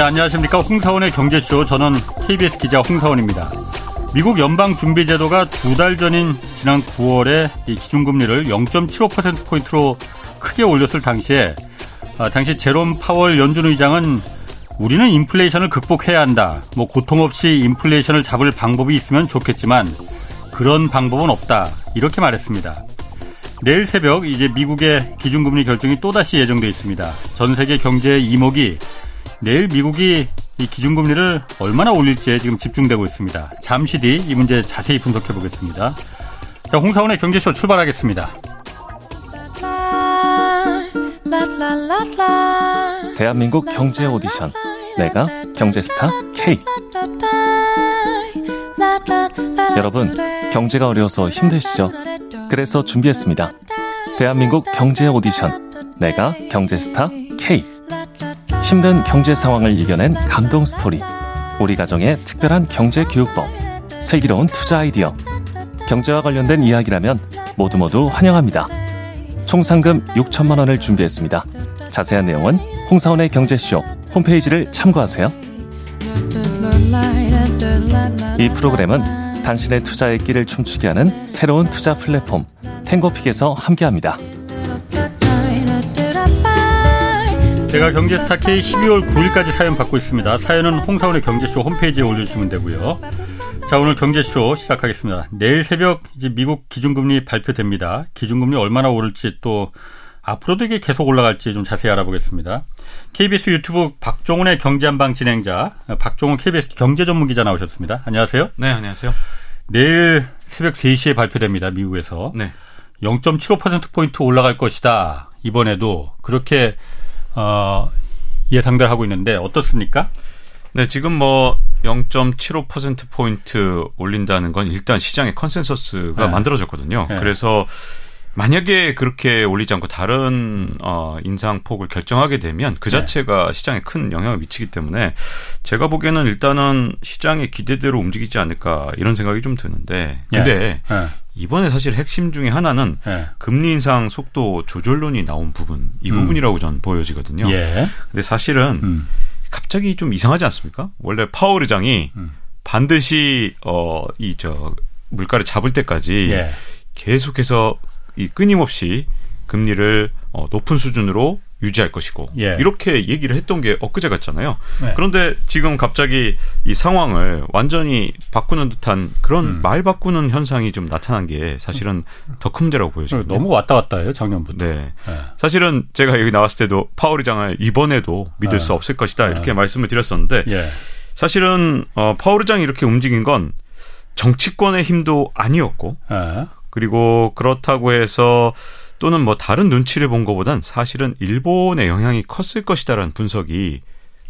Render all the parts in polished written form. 네, 안녕하십니까. 홍사원의 경제쇼, 저는 KBS 기자 홍사원입니다. 미국 연방준비제도가 두 달 전인 지난 9월에 이 기준금리를 0.75%포인트로 크게 올렸을 당시에 당시 제롬 파월 연준 의장은 우리는 인플레이션을 극복해야 한다. 뭐 고통 없이 인플레이션을 잡을 방법이 있으면 좋겠지만 그런 방법은 없다. 이렇게 말했습니다. 내일 새벽 이제 미국의 기준금리 결정이 또다시 예정돼 있습니다. 전 세계 경제의 이목이 내일 미국이 이 기준금리를 얼마나 올릴지에 지금 집중되고 있습니다. 잠시 뒤 이 문제 자세히 분석해 보겠습니다. 자, 홍사원의 경제쇼 출발하겠습니다. 대한민국 경제 오디션, 내가 경제스타 K. 여러분, 경제가 어려워서 힘드시죠? 그래서 준비했습니다. 대한민국 경제 오디션, 내가 경제스타 K. 힘든 경제 상황을 이겨낸 감동 스토리, 우리 가정의 특별한 경제 교육법, 슬기로운 투자 아이디어, 경제와 관련된 이야기라면 모두 환영합니다. 총 상금 6천만 원을 준비했습니다. 자세한 내용은 홍사원의 경제쇼 홈페이지를 참고하세요. 이 프로그램은 당신의 투자의 끼를 춤추게 하는 새로운 투자 플랫폼 탱고픽에서 함께합니다. 제가 경제스타K 12월 9일까지 사연 받고 있습니다. 사연은 홍사원의 경제쇼 홈페이지에 올려주시면 되고요. 자, 오늘 경제쇼 시작하겠습니다. 내일 새벽 이제 미국 기준금리 발표됩니다. 기준금리 얼마나 오를지 또 앞으로도 이게 계속 올라갈지 좀 자세히 알아보겠습니다. KBS 유튜브 박종훈의 경제한방 진행자, 박종훈 KBS 경제전문기자 나오셨습니다. 안녕하세요. 네, 안녕하세요. 내일 새벽 3시에 발표됩니다. 미국에서. 네. 0.75%포인트 올라갈 것이다. 이번에도 그렇게 예상들 하고 있는데 어떻습니까? 네, 지금 뭐 0.75%포인트 올린다는 건 일단 시장의 컨센서스가 만들어졌거든요. 네. 그래서 만약에 그렇게 올리지 않고 다른 인상폭을 결정하게 되면 그 자체가 시장에 큰 영향을 미치기 때문에 제가 보기에는 일단은 시장의 기대대로 움직이지 않을까 이런 생각이 좀 드는데 근데 이번에 사실 핵심 중에 하나는 금리 인상 속도 조절론이 나온 부분, 이 부분이라고 저는 보여지거든요. 그런데 사실은 갑자기 좀 이상하지 않습니까? 원래 파월 의장이 반드시 물가를 잡을 때까지 계속해서 이 끊임없이 금리를 높은 수준으로 유지할 것이고 이렇게 얘기를 했던 게 엊그제 같잖아요. 네. 그런데 지금 갑자기 이 상황을 완전히 바꾸는 듯한 그런 말 바꾸는 현상이 좀 나타난 게 사실은 더 큰 문제라고 보여집니다. 너무 왔다 갔다 해요, 작년부터. 네. 네. 사실은 제가 여기 나왔을 때도 파월 의장을 이번에도 믿을 수 없을 것이다 이렇게 말씀을 드렸었는데 사실은 파월 의장이 이렇게 움직인 건 정치권의 힘도 아니었고 그리고 그렇다고 해서 또는 뭐 다른 눈치를 본 것보단 사실은 일본의 영향이 컸을 것이다라는 분석이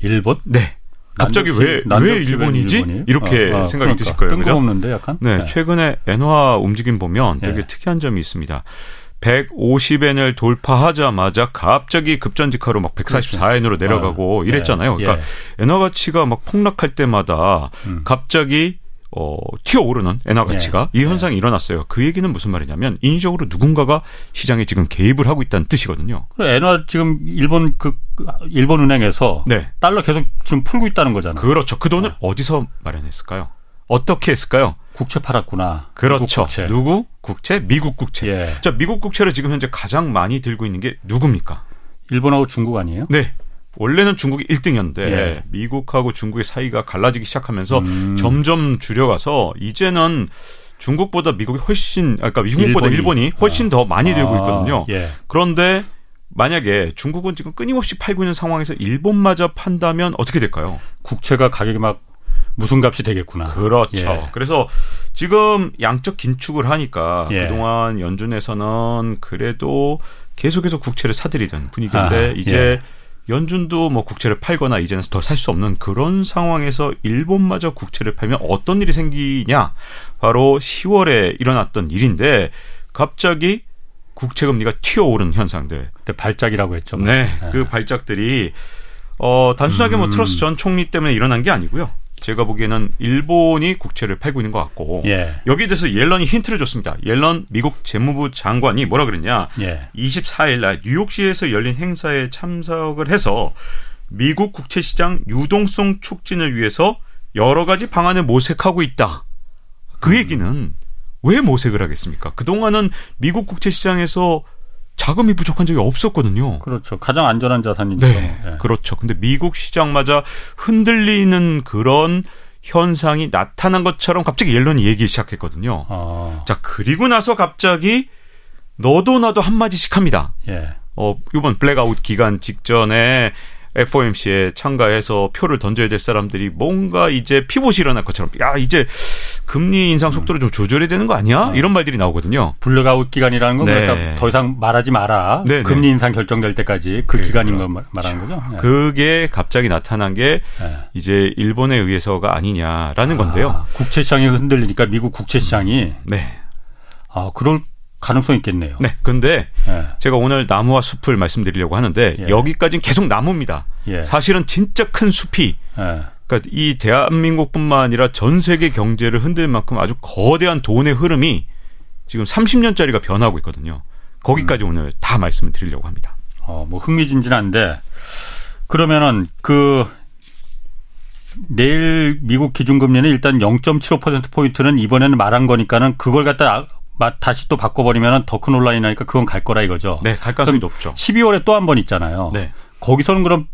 일본? 네. 갑자기 왜 일본이지? 이렇게 생각이 드실 거예요. 뜬금없는데 약간? 네, 네. 최근에 엔화 움직임 보면 되게 특이한 점이 있습니다. 150엔을 돌파하자마자 갑자기 급전직하로 막 144엔으로 내려가고 이랬잖아요. 그러니까 엔화 가치가 막 폭락할 때마다 갑자기 튀어오르는 엔화 가치가 이 현상이 일어났어요. 그 얘기는 무슨 말이냐면 인위적으로 누군가가 시장에 지금 개입을 하고 있다는 뜻이거든요. 엔화 지금 일본 은행에서 달러 계속 지금 풀고 있다는 거잖아요. 그렇죠. 그 돈을 어디서 마련했을까요? 어떻게 했을까요? 국채 팔았구나. 그렇죠. 국채. 누구? 국채? 미국 국채. 자, 미국 국채를 지금 현재 가장 많이 들고 있는 게 누굽니까? 일본하고 중국 아니에요? 네. 원래는 중국이 1등이었는데 미국하고 중국의 사이가 갈라지기 시작하면서 점점 줄여가서 이제는 중국보다 미국이 훨씬, 그러니까 미국보다 일본이 훨씬 더 많이 들고 있거든요. 그런데 만약에 중국은 지금 끊임없이 팔고 있는 상황에서 일본마저 판다면 어떻게 될까요? 국채가 가격이 막 무슨 값이 되겠구나. 그렇죠. 그래서 지금 양적 긴축을 하니까 그동안 연준에서는 그래도 계속해서 국채를 사들이던 분위기인데 이제 연준도 뭐 국채를 팔거나 이제는 더 살 수 없는 그런 상황에서 일본마저 국채를 팔면 어떤 일이 생기냐. 바로 10월에 일어났던 일인데 갑자기 국채금리가 튀어오른 현상들. 그때 발작이라고 했죠. 네. 그 발작들이 단순하게 뭐 트러스 전 총리 때문에 일어난 게 아니고요. 제가 보기에는 일본이 국채를 팔고 있는 것 같고 여기에 대해서 옐런이 힌트를 줬습니다. 옐런 미국 재무부 장관이 뭐라 그랬냐. 24일 날 뉴욕시에서 열린 행사에 참석을 해서 미국 국채시장 유동성 촉진을 위해서 여러 가지 방안을 모색하고 있다. 그 얘기는 왜 모색을 하겠습니까? 그동안은 미국 국채시장에서 자금이 부족한 적이 없었거든요. 그렇죠. 가장 안전한 자산이니까. 네, 네. 그렇죠. 근데 미국 시장마저 흔들리는 그런 현상이 나타난 것처럼 갑자기 옐런이 얘기 시작했거든요. 아. 자, 그리고 나서 갑자기 너도 나도 한마디씩 합니다. 예. 이번 블랙아웃 기간 직전에 FOMC에 참가해서 표를 던져야 될 사람들이 뭔가 이제 피봇이 일어날 것처럼 야 이제 금리 인상 속도를 좀 조절해야 되는 거 아니야? 이런 말들이 나오거든요. 블랙아웃 기간이라는 건 네. 그러니까 더 이상 말하지 마라. 네네. 금리 인상 결정될 때까지 그 기간인 걸 말하는 거죠? 네. 그게 갑자기 나타난 게 이제 일본에 의해서가 아니냐라는 건데요. 국채시장이 흔들리니까 미국 국채시장이 네. 아 그럴 가능성이 있겠네요. 네. 근데 제가 오늘 나무와 숲을 말씀드리려고 하는데 여기까지는 계속 나무입니다. 사실은 진짜 큰 숲이 그러니까 이 대한민국뿐만 아니라 전 세계 경제를 흔들 만큼 아주 거대한 돈의 흐름이 지금 30년짜리가 변하고 있거든요. 거기까지 오늘 다 말씀을 드리려고 합니다. 뭐 흥미진진한데 그러면은 내일 미국 기준금리는 일단 0.75%포인트는 이번에는 말한 거니까는 그걸 갖다 다시 또 바꿔버리면 더 큰 온라인 하니까 그건 갈 거라 이거죠. 네. 갈 가능성이 높죠. 12월에 또 한 번 있잖아요. 네. 거기서는 그럼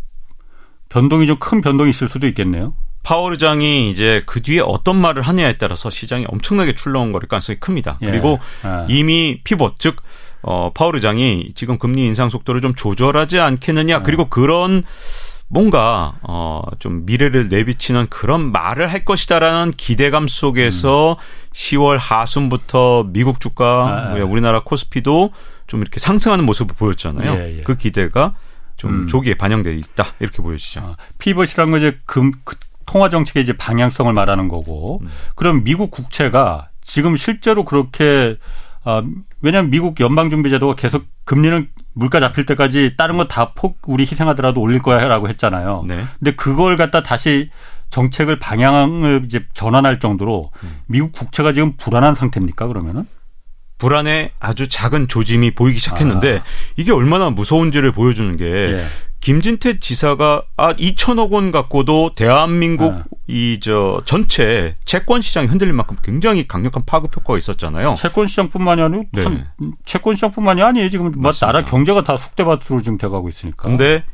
변동이 좀 큰 변동이 있을 수도 있겠네요. 파월 의장이 이제 그 뒤에 어떤 말을 하냐에 따라서 시장이 엄청나게 출렁거릴 거릴 가능성이 큽니다. 그리고 이미 피봇 즉 파월 의장이 지금 금리 인상 속도를 좀 조절하지 않겠느냐. 그리고 그런 뭔가 좀 미래를 내비치는 그런 말을 할 것이다라는 기대감 속에서 10월 하순부터 미국 주가, 우리나라 코스피도 좀 이렇게 상승하는 모습을 보였잖아요. 예, 예. 그 기대가 좀 조기에 반영되어 있다 이렇게 보여지죠. 피벗이라는 건 이제 통화 정책의 이제 방향성을 말하는 거고, 그럼 미국 국채가 지금 실제로 그렇게 왜냐하면 미국 연방준비제도가 계속 금리는 물가 잡힐 때까지 다른 거 다 우리 희생하더라도 올릴 거야라고 했잖아요. 네. 근데 그걸 갖다 다시 정책을 방향을 이제 전환할 정도로 미국 국채가 지금 불안한 상태입니까? 그러면은 불안에 아주 작은 조짐이 보이기 시작했는데 이게 얼마나 무서운지를 보여주는 게 김진태 지사가 2천억 원 갖고도 대한민국 전체 채권 시장이 흔들릴 만큼 굉장히 강력한 파급 효과가 있었잖아요. 채권 시장뿐만이 아니고 채권 시장뿐만이 아니에요. 지금 맞습니다. 나라 경제가 다 숙대밭으로 지금 돼가고 있으니까. 그런데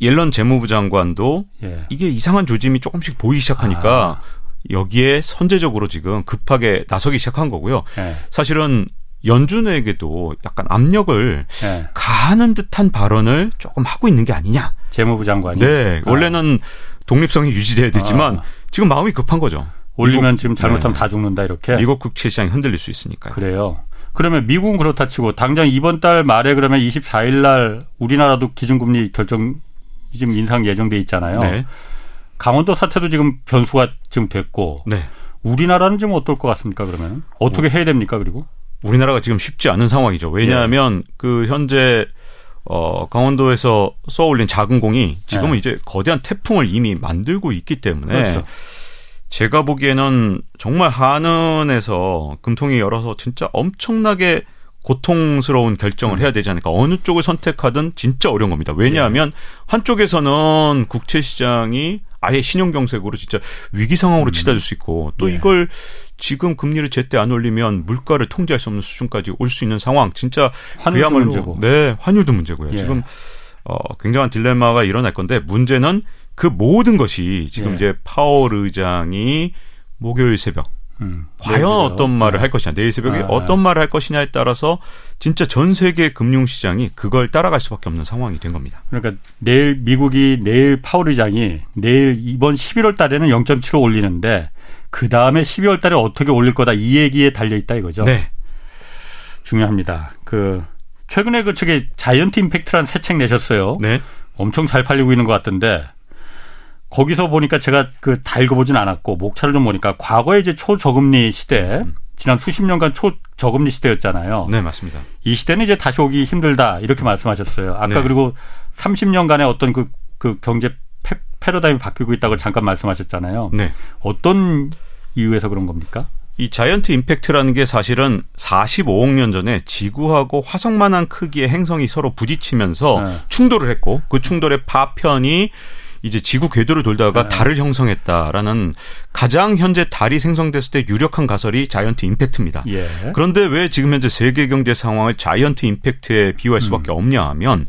옐런 재무부 장관도 이게 이상한 조짐이 조금씩 보이기 시작하니까 여기에 선제적으로 지금 급하게 나서기 시작한 거고요. 사실은 연준에게도 약간 압력을 가하는 듯한 발언을 조금 하고 있는 게 아니냐. 재무부 장관이. 네. 원래는 독립성이 유지돼야 되지만 지금 마음이 급한 거죠. 올리면 지금 잘못하면 다 죽는다 이렇게. 미국 국채시장이 흔들릴 수 있으니까요. 그래요. 그러면 미국은 그렇다 치고 당장 이번 달 말에 그러면 24일 날 우리나라도 기준금리 지금 인상 예정돼 있잖아요. 네. 강원도 사태도 지금 변수가 지금 됐고 우리나라는 지금 어떨 것 같습니까? 그러면 어떻게 해야 됩니까? 그리고 우리나라가 지금 쉽지 않은 상황이죠. 왜냐하면 그 현재 강원도에서 쏘아올린 작은 공이 지금은 이제 거대한 태풍을 이미 만들고 있기 때문에 그렇죠. 제가 보기에는 정말 한은에서 금통위 열어서 진짜 엄청나게 고통스러운 결정을 해야 되지 않을까. 어느 쪽을 선택하든 진짜 어려운 겁니다. 왜냐하면 한쪽에서는 국채시장이 아예 신용경색으로 진짜 위기 상황으로 치닫을 수 있고 또 이걸 지금 금리를 제때 안 올리면 물가를 통제할 수 없는 수준까지 올 수 있는 상황. 진짜 환율도 문제고. 네. 환율도 문제고요. 지금 굉장한 딜레마가 일어날 건데 문제는 그 모든 것이 지금 이제 파월 의장이 목요일 새벽 과연 어떤 말을 할 것이냐. 내일 새벽에 어떤 말을 할 것이냐에 따라서 진짜 전 세계 금융시장이 그걸 따라갈 수밖에 없는 상황이 된 겁니다. 그러니까 내일 파월 의장이 내일 이번 11월 달에는 0.75 올리는데 그다음에 12월 달에 어떻게 올릴 거다 이 얘기에 달려있다 이거죠. 네. 중요합니다. 최근에 저게 자이언트 임팩트라는 새 책 내셨어요. 네. 엄청 잘 팔리고 있는 것 같던데 거기서 보니까 제가 다 읽어보진 않았고 목차를 좀 보니까 과거에 이제 초저금리 시대 지난 수십 년간 초저금리 시대였잖아요. 네, 맞습니다. 이 시대는 이제 다시 오기 힘들다 이렇게 말씀하셨어요. 아까 그리고 30년간의 어떤 그 경제 패러다임이 바뀌고 있다고 잠깐 말씀하셨잖아요. 네. 어떤 이유에서 그런 겁니까? 이 자이언트 임팩트라는 게 사실은 45억 년 전에 지구하고 화성만한 크기의 행성이 서로 부딪히면서 충돌을 했고 그 충돌의 파편이 이제 지구 궤도를 돌다가 달을 형성했다라는 가장 현재 달이 생성됐을 때 유력한 가설이 자이언트 임팩트입니다. 예. 그런데 왜 지금 현재 세계 경제 상황을 자이언트 임팩트에 비유할 수밖에 없냐 하면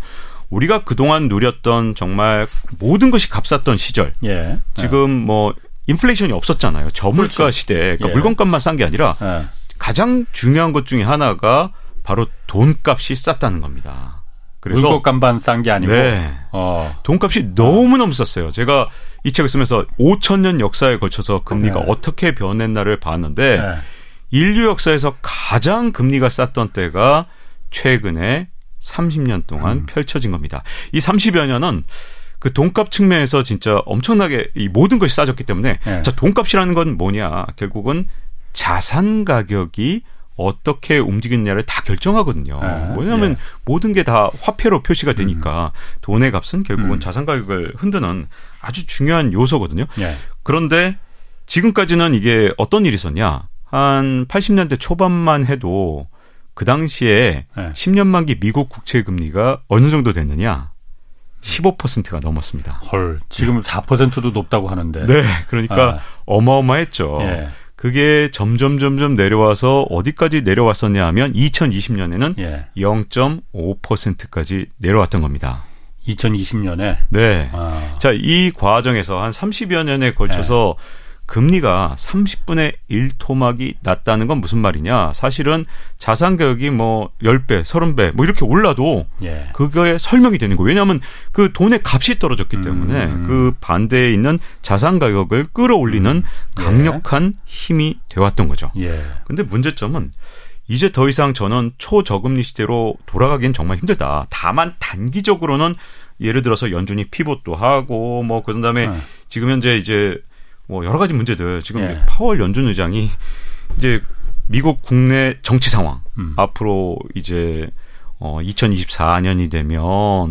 우리가 그동안 누렸던 정말 모든 것이 값쌌던 시절. 예. 지금 뭐 인플레이션이 없었잖아요. 저물가 그렇죠. 시대. 그러니까 예. 물건값만 싼 게 아니라 예. 가장 중요한 것 중에 하나가 바로 돈값이 쌌다는 겁니다. 그래서 물건값만 싼 게 아니고 네. 돈값이 너무너무 쌌어요. 제가 이 책을 쓰면서 5,000년 역사에 걸쳐서 금리가 네. 어떻게 변했나를 봤는데 네. 인류 역사에서 가장 금리가 쌌던 때가 최근에 30년 동안 펼쳐진 겁니다. 이 30여 년은 그 돈값 측면에서 진짜 엄청나게 이 모든 것이 싸졌기 때문에 네. 자, 돈값이라는 건 뭐냐. 결국은 자산 가격이 어떻게 움직이느냐를 다 결정하거든요. 네. 뭐냐면 예. 모든 게 다 화폐로 표시가 되니까 돈의 값은 결국은 자산 가격을 흔드는 아주 중요한 요소거든요. 예. 그런데 지금까지는 이게 어떤 일이 있었냐. 한 80년대 초반만 해도 그 당시에 예. 10년 만기 미국 국채 금리가 어느 정도 됐느냐. 15%가 넘었습니다. 헐, 지금 4%도 높다고 하는데. 네, 그러니까 어마어마했죠. 예. 그게 점점 내려와서 어디까지 내려왔었냐 하면 2020년에는 예. 0.5%까지 내려왔던 겁니다. 2020년에? 네. 아. 자, 이 과정에서 한 30여 년에 걸쳐서 예. 금리가 30분의 1토막이 났다는 건 무슨 말이냐. 사실은 자산 가격이 뭐 10배, 30배 뭐 이렇게 올라도 예. 그거에 설명이 되는 거예요. 왜냐하면 그 돈의 값이 떨어졌기 때문에 그 반대에 있는 자산 가격을 끌어올리는 강력한 예. 힘이 되어왔던 거죠. 그런데 예. 문제점은 이제 더 이상 저는 초저금리 시대로 돌아가긴 정말 힘들다. 다만 단기적으로는 예를 들어서 연준이 피봇도 하고 뭐 그런 다음에 지금 현재 이제 뭐 여러 가지 문제들 지금 예. 파월 연준 의장이 이제 미국 국내 정치 상황 앞으로 이제 2024년이 되면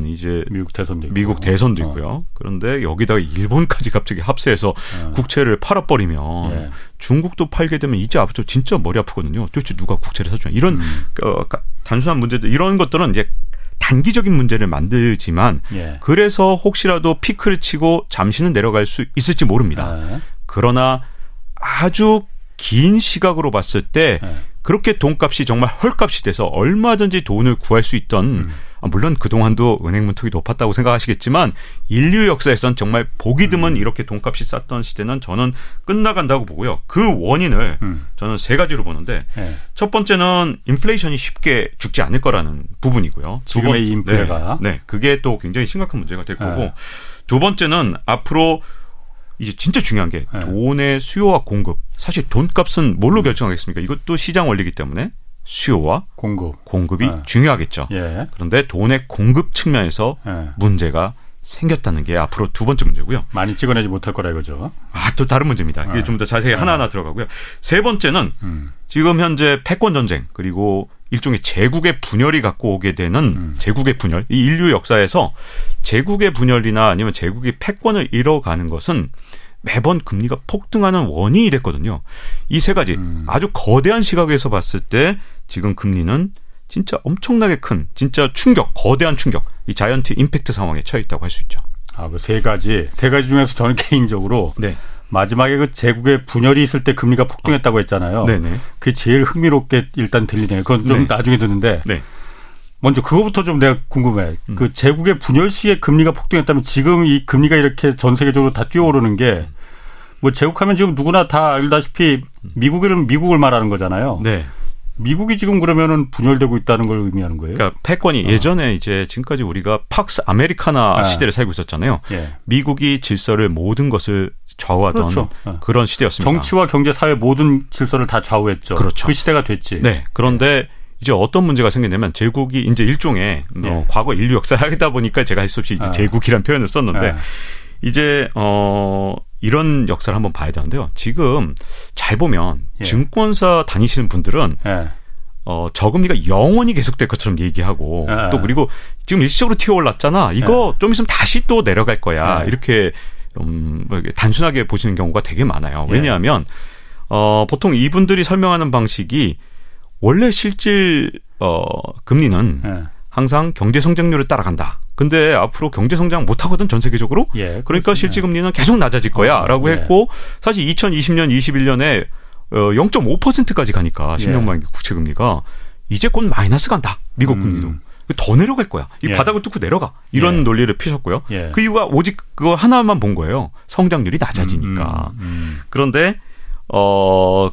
이제 미국 대선도 있고요. 그런데 여기다가 일본까지 갑자기 합세해서 국채를 팔아버리면 예. 중국도 팔게 되면 이제 앞으로 진짜 머리 아프거든요. 도대체 누가 국채를 사주냐 이런 단순한 문제들 이런 것들은 이제 단기적인 문제를 만들지만 예. 그래서 혹시라도 피크를 치고 잠시는 내려갈 수 있을지 모릅니다. 예. 그러나 아주 긴 시각으로 봤을 때 예. 그렇게 돈값이 정말 헐값이 돼서 얼마든지 돈을 구할 수 있던 물론 그동안도 은행 문턱이 높았다고 생각하시겠지만 인류 역사에선 정말 보기 드문 이렇게 돈값이 쌌던 시대는 저는 끝나간다고 보고요. 그 원인을 저는 세 가지로 보는데 네. 첫 번째는 인플레이션이 쉽게 죽지 않을 거라는 부분이고요. 지금의 인플레가. 네, 그게 또 굉장히 심각한 문제가 될 거고 네. 두 번째는 앞으로 이제 진짜 중요한 게 네. 돈의 수요와 공급. 사실 돈값은 뭘로 결정하겠습니까? 이것도 시장 원리이기 때문에 수요와 공급이 네. 중요하겠죠. 예. 그런데 돈의 공급 측면에서 예. 문제가 생겼다는 게 앞으로 두 번째 문제고요. 많이 찍어내지 못할 거라 이거죠. 아, 또 다른 문제입니다. 이게 좀 더 자세히 하나하나 들어가고요. 세 번째는 지금 현재 패권 전쟁 그리고 일종의 제국의 분열이 갖고 오게 되는 제국의 분열. 이 인류 역사에서 제국의 분열이나 아니면 제국이 패권을 잃어가는 것은 매번 금리가 폭등하는 원인이 됐거든요. 이 세 가지 아주 거대한 시각에서 봤을 때 지금 금리는 진짜 엄청나게 큰 진짜 충격, 거대한 충격. 이 자이언트 임팩트 상황에 처해 있다고 할 수 있죠. 아, 그 세 가지 중에서 저는 개인적으로 네. 마지막에 그 제국의 분열이 있을 때 금리가 폭등했다고 했잖아요. 네네. 그게 제일 흥미롭게 일단 들리네요. 그건 좀 네. 나중에 듣는데 네. 먼저 그거부터 좀 내가 궁금해. 그 제국의 분열 시에 금리가 폭등했다면 지금 이 금리가 이렇게 전 세계적으로 다 뛰어오르는 게 뭐 제국하면 지금 누구나 다 알다시피 미국이라면 미국을 말하는 거잖아요. 네. 미국이 지금 그러면은 분열되고 있다는 걸 의미하는 거예요? 그러니까 패권이 예전에 이제 지금까지 우리가 팍스 아메리카나 시대를 살고 있었잖아요. 예. 미국이 질서를 모든 것을 좌우하던 그렇죠. 그런 시대였습니다. 정치와 경제, 사회 모든 질서를 다 좌우했죠. 그렇죠. 그 시대가 됐지. 네. 그런데 이제 어떤 문제가 생기냐면 제국이 이제 일종의 과거 인류 역사를 하다 보니까 제가 할 수 없이 이제 제국이라는 표현을 썼는데 이제 이런 역사를 한번 봐야 되는데요. 지금 잘 보면 증권사 다니시는 분들은 저금리가 영원히 계속될 것처럼 얘기하고 또 그리고 지금 일시적으로 튀어올랐잖아. 이거 좀 있으면 다시 또 내려갈 거야. 이렇게 단순하게 보시는 경우가 되게 많아요. 왜냐하면 보통 이분들이 설명하는 방식이 원래 실질 금리는 항상 경제 성장률을 따라간다. 근데 앞으로 경제 성장 못하거든 전 세계적으로. 예, 그러니까 실질금리는 계속 낮아질 거야라고 했고 사실 2020년 21년에 0.5%까지 가니까 10년 만기 국채금리가 이제 곧 마이너스 간다. 미국 금리도. 더 내려갈 거야. 이 바닥을 뚫고 내려가. 이런 논리를 피셨고요. 그 이유가 오직 그거 하나만 본 거예요. 성장률이 낮아지니까. 그런데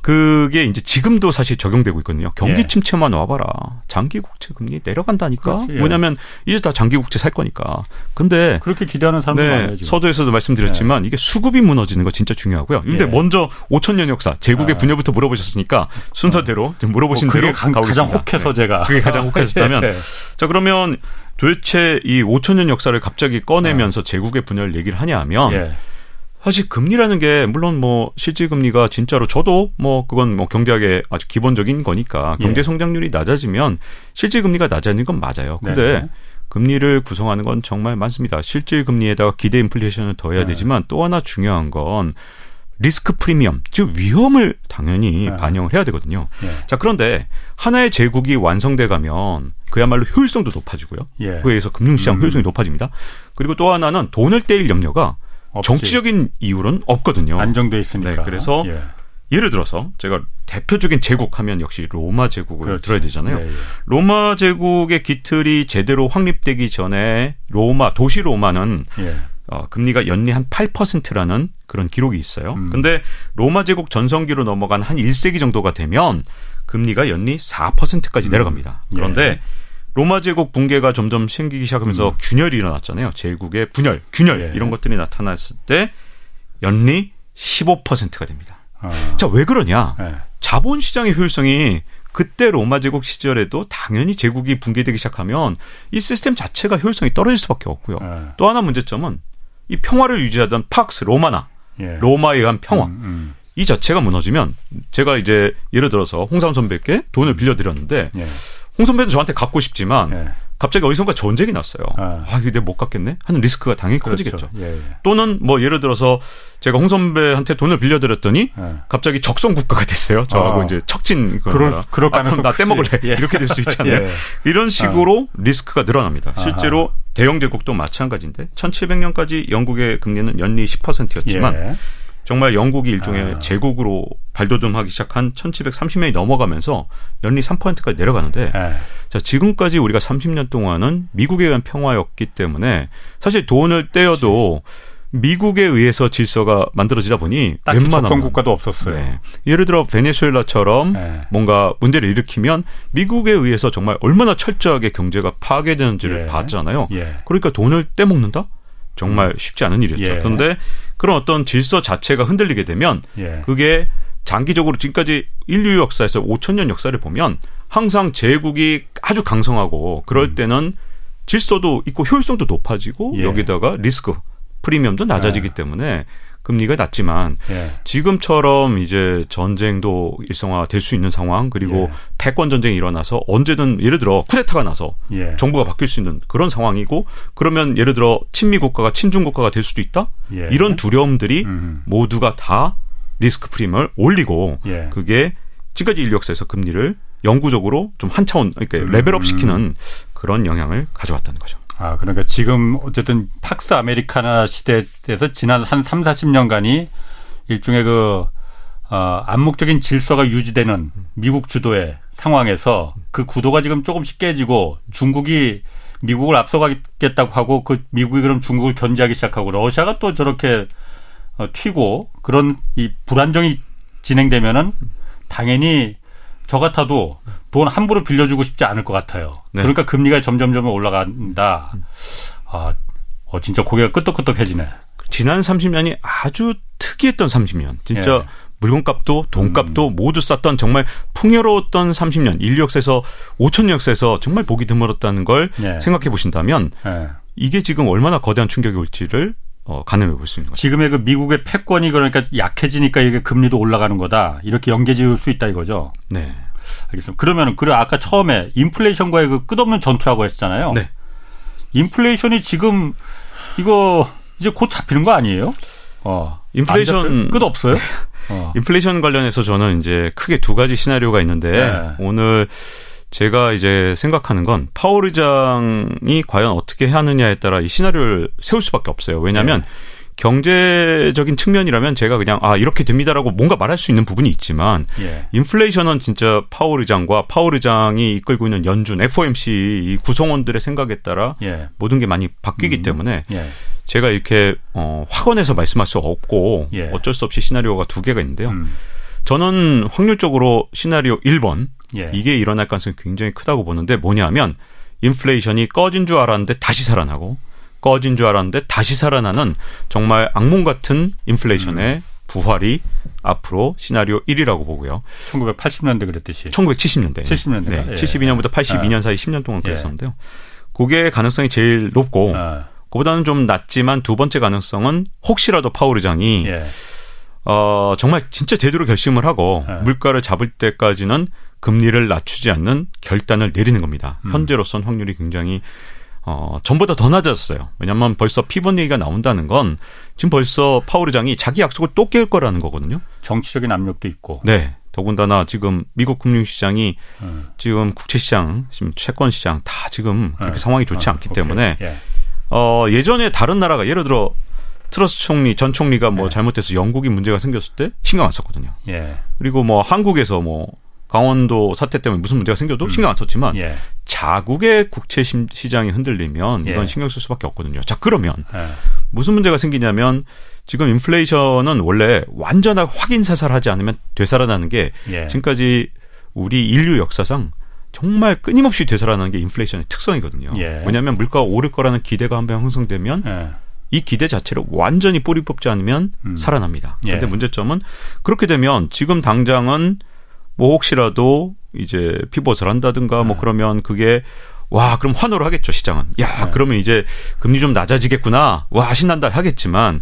그게 이제 지금도 사실 적용되고 있거든요. 경기 침체만 와봐라. 장기 국채 금리 내려간다니까. 그렇지, 예. 뭐냐면 이제 다 장기 국채 살 거니까. 근데 그렇게 기대하는 사람도 많아요. 서두에서도 말씀드렸지만 이게 수급이 무너지는 거 진짜 중요하고요. 근데 먼저 5천년 역사 제국의 분야부터 물어보셨으니까 순서대로 지금 물어보신 대로 가고 가장 있습니다. 혹해서 제가 그게 가장 혹해졌다면 자 그러면 도대체 이 5천년 역사를 갑자기 꺼내면서 제국의 분야를 얘기를 하냐면. 사실 금리라는 게 물론 뭐 실질금리가 진짜로 저도 뭐 그건 뭐 경제학의 아주 기본적인 거니까 경제 성장률이 낮아지면 실질금리가 낮아지는 건 맞아요. 근데 금리를 구성하는 건 정말 많습니다. 실질금리에다가 기대 인플레이션을 더해야 되지만 또 하나 중요한 건 리스크 프리미엄, 즉 위험을 당연히 반영을 해야 되거든요. 자 그런데 하나의 제국이 완성돼 가면 그야말로 효율성도 높아지고요. 그에 의해서 금융시장 효율성이 높아집니다. 그리고 또 하나는 돈을 떼일 염려가 없지. 정치적인 이유는 없거든요. 안정돼 있으니까. 네, 그래서 예를 들어서 제가 대표적인 제국 하면 역시 로마 제국을 들어야 되잖아요. 로마 제국의 기틀이 제대로 확립되기 전에 로마 도시 로마는 금리가 연리 한 8%라는 그런 기록이 있어요. 근데 로마 제국 전성기로 넘어간 한 1세기 정도가 되면 금리가 연리 4%까지 내려갑니다. 그런데 로마 제국 붕괴가 점점 생기기 시작하면서 균열이 일어났잖아요. 제국의 분열, 균열 이런 것들이 나타났을 때 연리 15%가 됩니다. 자, 왜 그러냐? 자본시장의 효율성이 그때 로마 제국 시절에도 당연히 제국이 붕괴되기 시작하면 이 시스템 자체가 효율성이 떨어질 수밖에 없고요. 또 하나 문제점은 이 평화를 유지하던 팍스 로마나, 로마에 의한 평화. 이 자체가 무너지면 제가 이제 예를 들어서 홍사훈 선배께 돈을 빌려드렸는데 홍 선배도 저한테 갖고 싶지만 갑자기 어디선가 전쟁이 났어요. 아, 이거 내가 못 갚겠네 하는 리스크가 당연히 커지겠죠. 또는 뭐 예를 들어서 제가 홍 선배한테 돈을 빌려드렸더니 갑자기 적성 국가가 됐어요. 저하고 이제 척진 그럴 가능성 나 떼먹을래 이렇게 될 수 있잖아요. 이런 식으로 리스크가 늘어납니다. 실제로 대형 제국도 마찬가지인데 1700년까지 영국의 금리는 연리 10%였지만 정말 영국이 일종의 제국으로 발돋움하기 시작한 1730년이 넘어가면서 연리 3%까지 내려가는데 자, 지금까지 우리가 30년 동안은 미국에 의한 평화였기 때문에 사실 돈을 떼어도 미국에 의해서 질서가 만들어지다 보니 딱히 적성 국가도 없었어요. 예를 들어 베네수엘라처럼 뭔가 문제를 일으키면 미국에 의해서 정말 얼마나 철저하게 경제가 파괴되는지를 봤잖아요. 그러니까 돈을 떼먹는다? 정말 쉽지 않은 일이었죠. 그런데 그런 어떤 질서 자체가 흔들리게 되면 그게 장기적으로 지금까지 인류 역사에서 5천년 역사를 보면 항상 제국이 아주 강성하고 그럴 때는 질서도 있고 효율성도 높아지고 여기다가 리스크 프리미엄도 낮아지기 때문에 금리가 낮지만 지금처럼 이제 전쟁도 일상화될 수 있는 상황 그리고 패권 전쟁이 일어나서 언제든 예를 들어 쿠데타가 나서 정부가 바뀔 수 있는 그런 상황이고 그러면 예를 들어 친미 국가가 친중 국가가 될 수도 있다 이런 두려움들이 모두가 다 리스크 프리미엄을 올리고 그게 지금까지 인류 역사에서 금리를 영구적으로 좀 한 차원 그러니까 레벨업 시키는 그런 영향을 가져왔다는 거죠. 아, 그러니까 지금 어쨌든 팍스 아메리카나 시대에서 지난 한 3, 40년간이 일종의 그 암묵적인 질서가 유지되는 미국 주도의 상황에서 그 구도가 지금 조금씩 깨지고 중국이 미국을 앞서가겠다고 하고 그 미국이 그럼 중국을 견제하기 시작하고 러시아가 또 저렇게 튀고 그런 이 불안정이 진행되면은 당연히 저 같아도 돈 함부로 빌려주고 싶지 않을 것 같아요. 그러니까 금리가 점점 올라간다. 아, 진짜 고개가 끄덕끄덕해지네. 지난 30년이 아주 특이했던 30년. 진짜 물건값도 돈값도 모두 쌌던 정말 풍요로웠던 30년. 인류 역사에서 5천년 역사에서 정말 보기 드물었다는 걸 생각해 보신다면 이게 지금 얼마나 거대한 충격이 올지를 가늠해 볼 수 있는 거죠. 지금의 그 미국의 패권이 그러니까 약해지니까 이게 금리도 올라가는 거다. 이렇게 연계 지을 수 있다 이거죠. 네. 알겠습니다. 그러면은, 아까 처음에 인플레이션과의 그 끝없는 전투라고 했잖아요. 네. 인플레이션이 지금 이거 이제 곧 잡히는 거 아니에요? 인플레이션. 끝없어요? 인플레이션 관련해서 저는 이제 크게 두 가지 시나리오가 있는데 오늘 제가 이제 생각하는 건 파월 의장이 과연 어떻게 하느냐에 따라 이 시나리오를 세울 수밖에 없어요. 왜냐하면 네. 경제적인 측면이라면 제가 그냥 아 이렇게 됩니다라고 뭔가 말할 수 있는 부분이 있지만 예. 인플레이션은 진짜 파월 의장과 파월 의장이 이끌고 있는 연준, FOMC 이 구성원들의 생각에 따라 예. 모든 게 많이 바뀌기 때문에 예. 제가 이렇게 확언해서 말씀할 수 없고 예. 어쩔 수 없이 시나리오가 두 개가 있는데요. 저는 확률적으로 시나리오 1번 예. 이게 일어날 가능성이 굉장히 크다고 보는데 뭐냐면 인플레이션이 꺼진 줄 알았는데 다시 살아나고 꺼진 줄 알았는데 다시 살아나는 정말 악몽 같은 인플레이션의 부활이 앞으로 시나리오 1이라고 보고요. 1980년대 그랬듯이. 1970년대. 70년대. 네. 예. 72년부터 82년 사이 10년 동안 그랬었는데요. 그게 가능성이 제일 높고 그보다는 좀 낮지만 두 번째 가능성은 혹시라도 파월 의장이 예. 정말 진짜 제대로 결심을 하고 물가를 잡을 때까지는 금리를 낮추지 않는 결단을 내리는 겁니다. 현재로선 확률이 굉장히 전보다 더 낮았어요. 왜냐하면 벌써 피벗 얘기가 나온다는 건 지금 벌써 파월 의장이 자기 약속을 또 깰 거라는 거거든요. 정치적인 압력도 있고. 네. 더군다나 지금 미국 금융시장이 지금 국채시장, 지금 채권시장 다 지금 그렇게 상황이 좋지 않기 때문에 예. 예전에 다른 나라가 예를 들어 트러스 총리, 전 총리가 뭐 예. 잘못해서 영국이 문제가 생겼을 때 신경 안 썼거든요. 예. 그리고 뭐 한국에서 뭐 강원도 사태 때문에 무슨 문제가 생겨도 신경 안 썼지만 예. 자국의 국채 시장이 흔들리면 이건 신경 쓸 수밖에 없거든요. 자 그러면 무슨 문제가 생기냐면 지금 인플레이션은 원래 완전하게 확인 사살하지 않으면 되살아나는 게 예. 지금까지 우리 인류 역사상 정말 끊임없이 되살아나는 게 인플레이션의 특성이거든요. 예. 왜냐하면 물가가 오를 거라는 기대가 한번 형성되면 예. 이 기대 자체를 완전히 뿌리 뽑지 않으면 살아납니다. 그런데 예. 문제점은 그렇게 되면 지금 당장은 뭐 혹시라도 이제 피벗을 한다든가 뭐 그러면 그게 와 그럼 환호를 하겠죠 시장은. 야 그러면 이제 금리 좀 낮아지겠구나. 와 신난다 하겠지만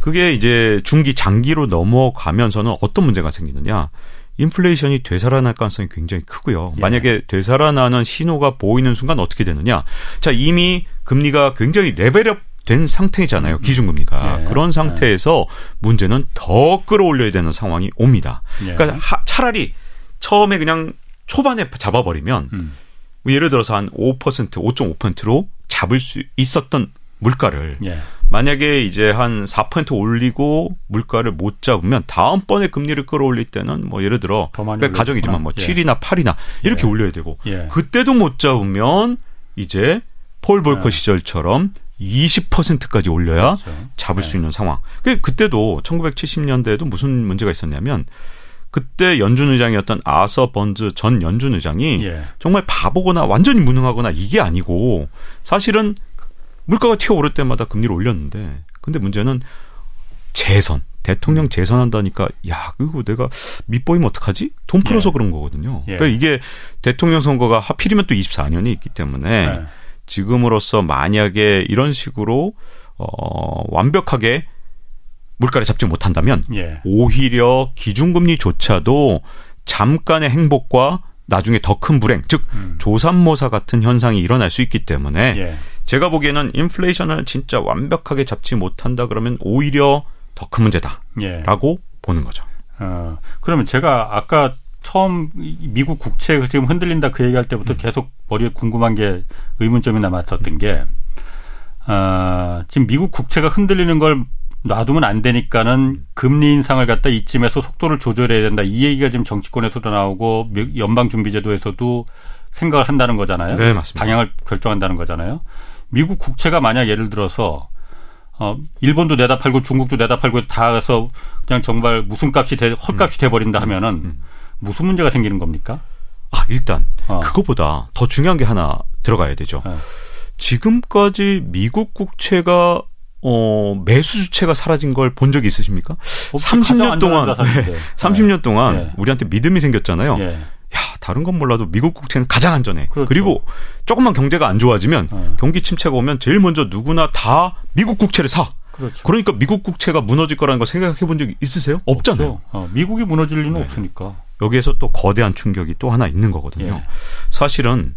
그게 이제 중기 장기로 넘어가면서는 어떤 문제가 생기느냐. 인플레이션이 되살아날 가능성이 굉장히 크고요. 예. 만약에 되살아나는 신호가 보이는 순간 어떻게 되느냐. 자 이미 금리가 굉장히 레벨업 된 상태잖아요. 기준금리가. 예. 그런 상태에서 문제는 더 끌어올려야 되는 상황이 옵니다. 예. 그러니까 차라리 처음에 그냥 초반에 잡아버리면 예를 들어서 한 5%, 5.5%로 잡을 수 있었던 물가를 예. 만약에 이제 한 4% 올리고 물가를 못 잡으면 다음번에 금리를 끌어올릴 때는 뭐 예를 들어 가정이지만 뭐 7이나 8이나 이렇게 예. 올려야 되고 예. 그때도 못 잡으면 이제 폴 볼커 시절처럼 20%까지 올려야 그렇죠. 잡을 수 있는 상황. 그때도 1970년대에도 무슨 문제가 있었냐면 그때 연준 의장이었던 아서 번즈 전 연준 의장이 예. 정말 바보거나 완전히 무능하거나 이게 아니고 사실은 물가가 튀어오를 때마다 금리를 올렸는데 근데 문제는 재선. 대통령 재선한다니까 야 그거 내가 밑보이면 어떡하지? 돈 풀어서 예. 그런 거거든요. 예. 그러니까 이게 대통령 선거가 하필이면 또 24년이 있기 때문에 예. 지금으로서 만약에 이런 식으로 완벽하게 물가를 잡지 못한다면 예. 오히려 기준금리조차도 잠깐의 행복과 나중에 더 큰 불행, 즉 조삼모사 같은 현상이 일어날 수 있기 때문에 예. 제가 보기에는 인플레이션을 진짜 완벽하게 잡지 못한다 그러면 오히려 더 큰 문제다라고 예. 보는 거죠. 그러면 제가 아까 처음 미국 국채가 지금 흔들린다 그 얘기할 때부터 계속 머리에 궁금한 게 의문점이 남았었던 게 지금 미국 국채가 흔들리는 걸 놔두면 안 되니까는 금리 인상을 갖다 이쯤에서 속도를 조절해야 된다. 이 얘기가 지금 정치권에서도 나오고 연방준비제도에서도 생각을 한다는 거잖아요. 네, 맞습니다. 방향을 결정한다는 거잖아요. 미국 국채가 만약 예를 들어서 일본도 내다 팔고 중국도 내다 팔고 다 해서 그냥 정말 무슨 값이 헐값이 돼버린다 하면은 무슨 문제가 생기는 겁니까? 아, 일단 그거보다 더 중요한 게 하나 들어가야 되죠. 지금까지 미국 국채가 매수 주체가 사라진 걸 본 적이 있으십니까? 30년 동안 30년 동안 네. 우리한테 믿음이 생겼잖아요. 네. 야, 다른 건 몰라도 미국 국채는 가장 안전해. 그렇죠. 그리고 조금만 경제가 안 좋아지면 경기 침체가 오면 제일 먼저 누구나 다 미국 국채를 사. 그렇죠. 그러니까 미국 국채가 무너질 거라는 거 생각해 본 적 있으세요? 없잖아요. 미국이 무너질 리는 네. 없으니까. 여기에서 또 거대한 충격이 또 하나 있는 거거든요. 예. 사실은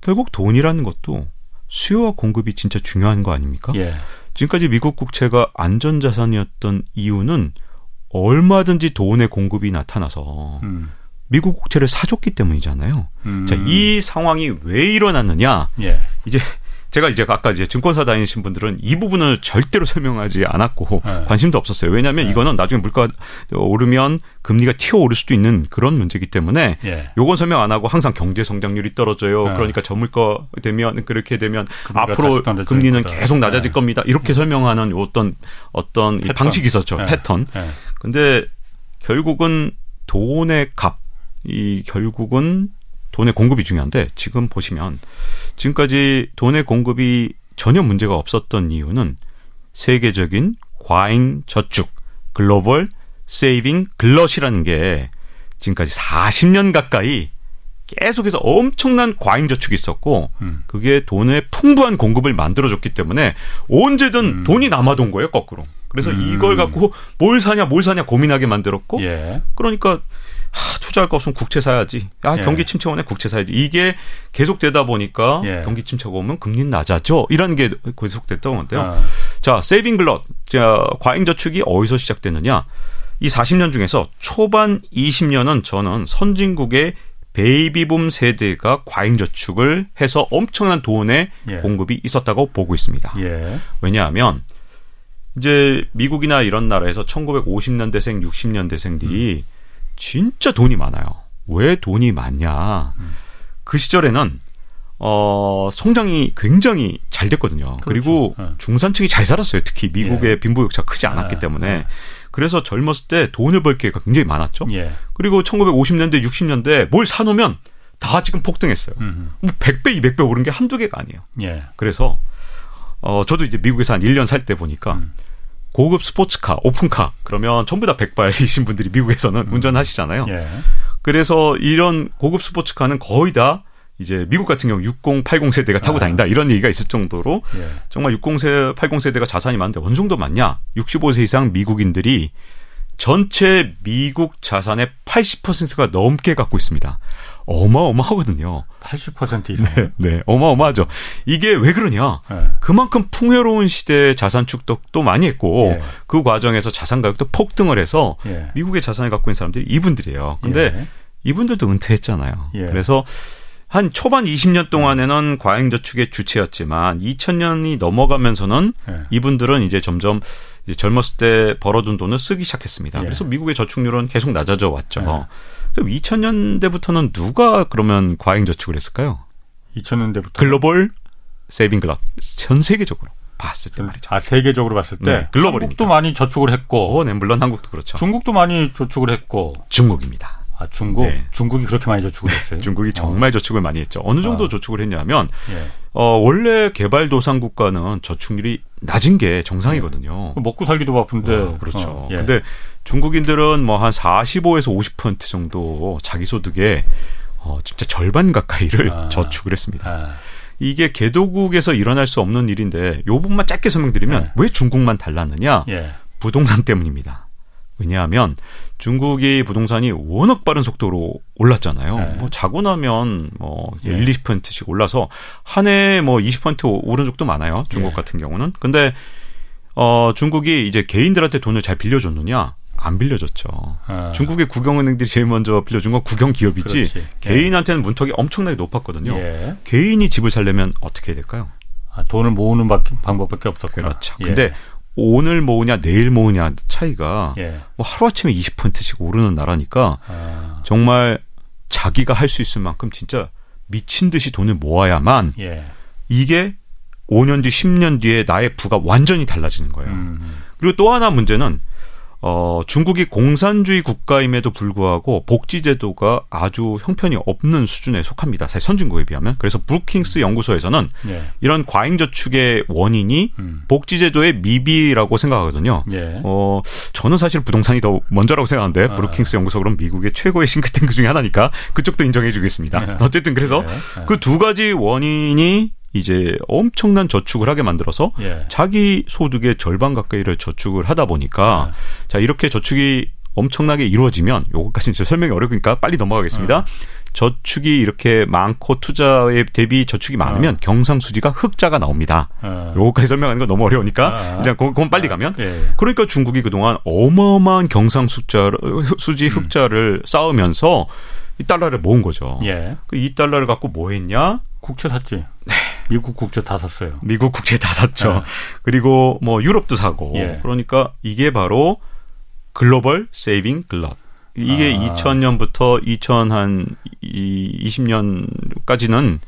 결국 돈이라는 것도 수요와 공급이 진짜 중요한 거 아닙니까? 예. 지금까지 미국 국채가 안전자산이었던 이유는 얼마든지 돈의 공급이 나타나서 미국 국채를 사줬기 때문이잖아요. 자, 이 상황이 왜 일어났느냐? 예. 제가 아까 증권사 다니신 분들은 이 부분을 절대로 설명하지 않았고 네. 관심도 없었어요. 왜냐하면 네. 이거는 나중에 물가 오르면 금리가 튀어오를 수도 있는 그런 문제이기 때문에 네. 요건 설명 안 하고 항상 경제 성장률이 떨어져요. 네. 그러니까 저물가 되면 그렇게 되면 앞으로 금리는 계속 낮아질 네. 겁니다. 이렇게 네. 설명하는 어떤 방식이 있었죠. 네. 패턴. 근데 결국은 돈의 값, 이 결국은 돈의 공급이 중요한데 지금 보시면 지금까지 돈의 공급이 전혀 문제가 없었던 이유는 세계적인 과잉 저축, 글로벌 세이빙 글럿이라는 게 지금까지 40년 가까이 계속해서 엄청난 과잉 저축이 있었고 그게 돈의 풍부한 공급을 만들어줬기 때문에 언제든 돈이 남아돈 거예요, 거꾸로. 그래서 이걸 갖고 뭘 사냐 고민하게 만들었고 예. 그러니까 투자할 거 없으면 국채 사야지. 예. 경기 침체가 오면 국채 사야지. 이게 계속되다 보니까 예. 경기 침체가 오면 금리는 낮아져. 이런 게 계속됐던 건데요. 아. 자, 세이빙 글럿. 자, 과잉 저축이 어디서 시작되느냐. 이 40년 중에서 초반 20년은 저는 선진국의 베이비붐 세대가 과잉 저축을 해서 엄청난 돈의 예. 공급이 있었다고 보고 있습니다. 예. 왜냐하면 이제 미국이나 이런 나라에서 1950년대생, 60년대생들이 진짜 돈이 많아요. 왜 돈이 많냐. 그 시절에는 성장이 굉장히 잘 됐거든요. 그렇죠. 그리고 네. 중산층이 잘 살았어요. 특히 미국의 예. 빈부격차가 크지 않았기 네. 때문에. 네. 그래서 젊었을 때 돈을 벌 기회가 굉장히 많았죠. 예. 그리고 1950년대, 60년대 뭘 사놓으면 다 지금 폭등했어요. 100배, 200배 오른 게 한두 개가 아니에요. 예. 그래서 저도 이제 미국에서 한 1년 살 때 보니까 고급 스포츠카, 오픈카 그러면 전부 다 백발이신 분들이 미국에서는 운전하시잖아요. 예. 그래서 이런 고급 스포츠카는 거의 다 이제 미국 같은 경우 60, 80 세대가 타고 다닌다 이런 얘기가 있을 정도로 예. 정말 60, 80 세대가 자산이 많은데 어느 정도 많냐? 65세 이상 미국인들이 전체 미국 자산의 80%가 넘게 갖고 있습니다. 어마어마하거든요. 80% 이상. 네, 네, 어마어마하죠. 이게 왜 그러냐. 네. 그만큼 풍요로운 시대에 자산 축적도 많이 했고 예. 그 과정에서 자산 가격도 폭등을 해서 예. 미국의 자산을 갖고 있는 사람들이 이분들이에요. 근데 예. 이분들도 은퇴했잖아요. 예. 그래서 한 초반 20년 동안에는 과잉 저축의 주체였지만 2000년이 넘어가면서는 예. 이분들은 이제 점점 이제 젊었을 때 벌어둔 돈을 쓰기 시작했습니다. 예. 그래서 미국의 저축률은 계속 낮아져 왔죠. 예. 그럼 2000년대부터는 누가 그러면 과잉 저축을 했을까요? 2000년대부터 글로벌 세이빙 글럿 전 세계적으로 봤을 때 말이죠. 아 세계적으로 봤을 때 네, 글로벌이니까. 한국도 많이 저축을 했고, 네, 물론 한국도 그렇죠. 중국도 많이 저축을 했고, 중국입니다. 아 중국, 네. 중국이 그렇게 많이 저축을 했어요. 네, 중국이 정말 저축을 많이 했죠. 어느 정도 저축을 했냐면 예. 원래 개발도상 국가는 저축률이 낮은 게 정상이거든요. 먹고 살기도 바쁜데. 그렇죠. 그런데 예. 중국인들은 뭐 한 45에서 50% 정도 자기 소득의 진짜 절반 가까이를 저축을 했습니다. 이게 개도국에서 일어날 수 없는 일인데 요 부분만 짧게 설명드리면 예. 왜 중국만 달랐느냐? 예. 부동산 때문입니다. 왜냐하면 중국이 부동산이 워낙 빠른 속도로 올랐잖아요. 네. 뭐 자고 나면 뭐 1, 20%씩 올라서 한 해에 뭐 20% 오른 적도 많아요. 중국 네. 같은 경우는. 근데 중국이 이제 개인들한테 돈을 잘 빌려줬느냐? 안 빌려줬죠. 아. 중국의 국영은행들이 제일 먼저 빌려준 건 국영기업이지 그렇지. 개인한테는 문턱이 엄청나게 높았거든요. 예. 개인이 집을 살려면 어떻게 해야 될까요? 아, 돈을 모으는 방법밖에 없었구나. 그렇죠. 예. 근데 오늘 모으냐 내일 모으냐 차이가 예. 뭐 하루아침에 20%씩 오르는 나라니까 아. 정말 자기가 할 수 있을 만큼 진짜 미친 듯이 돈을 모아야만 예. 이게 5년 뒤 10년 뒤에 나의 부가 완전히 달라지는 거예요. 그리고 또 하나 문제는 중국이 공산주의 국가임에도 불구하고 복지제도가 아주 형편이 없는 수준에 속합니다. 사실 선진국에 비하면. 그래서 브루킹스 연구소에서는 예. 이런 과잉저축의 원인이 복지제도의 미비라고 생각하거든요. 예. 저는 사실 부동산이 더 먼저라고 생각하는데 브루킹스 연구소 그럼 미국의 최고의 싱크탱크 중에 하나니까 그쪽도 인정해 주겠습니다. 예. 어쨌든 그래서 예. 그 두 가지 원인이 이제 엄청난 저축을 하게 만들어서 예. 자기 소득의 절반 가까이를 저축을 하다 보니까 자 이렇게 저축이 엄청나게 이루어지면 요것까지는 설명이 어려우니까 빨리 넘어가겠습니다. 저축이 이렇게 많고 투자에 대비 저축이 많으면 경상수지가 흑자가 나옵니다. 요거까지 설명하는 건 너무 어려우니까 일단 그건 빨리 가면. 그러니까 중국이 그동안 어마어마한 경상수지 흑자를 쌓으면서 이 달러를 모은 거죠. 예. 그 이 달러를 갖고 뭐 했냐? 국채 샀지. 네. 미국 국채 다 샀어요. 미국 국채 다 샀죠. 예. 그리고 뭐 유럽도 사고. 예. 그러니까 이게 바로 글로벌 세이빙 글럿. 이게 2000년부터 2020년까지는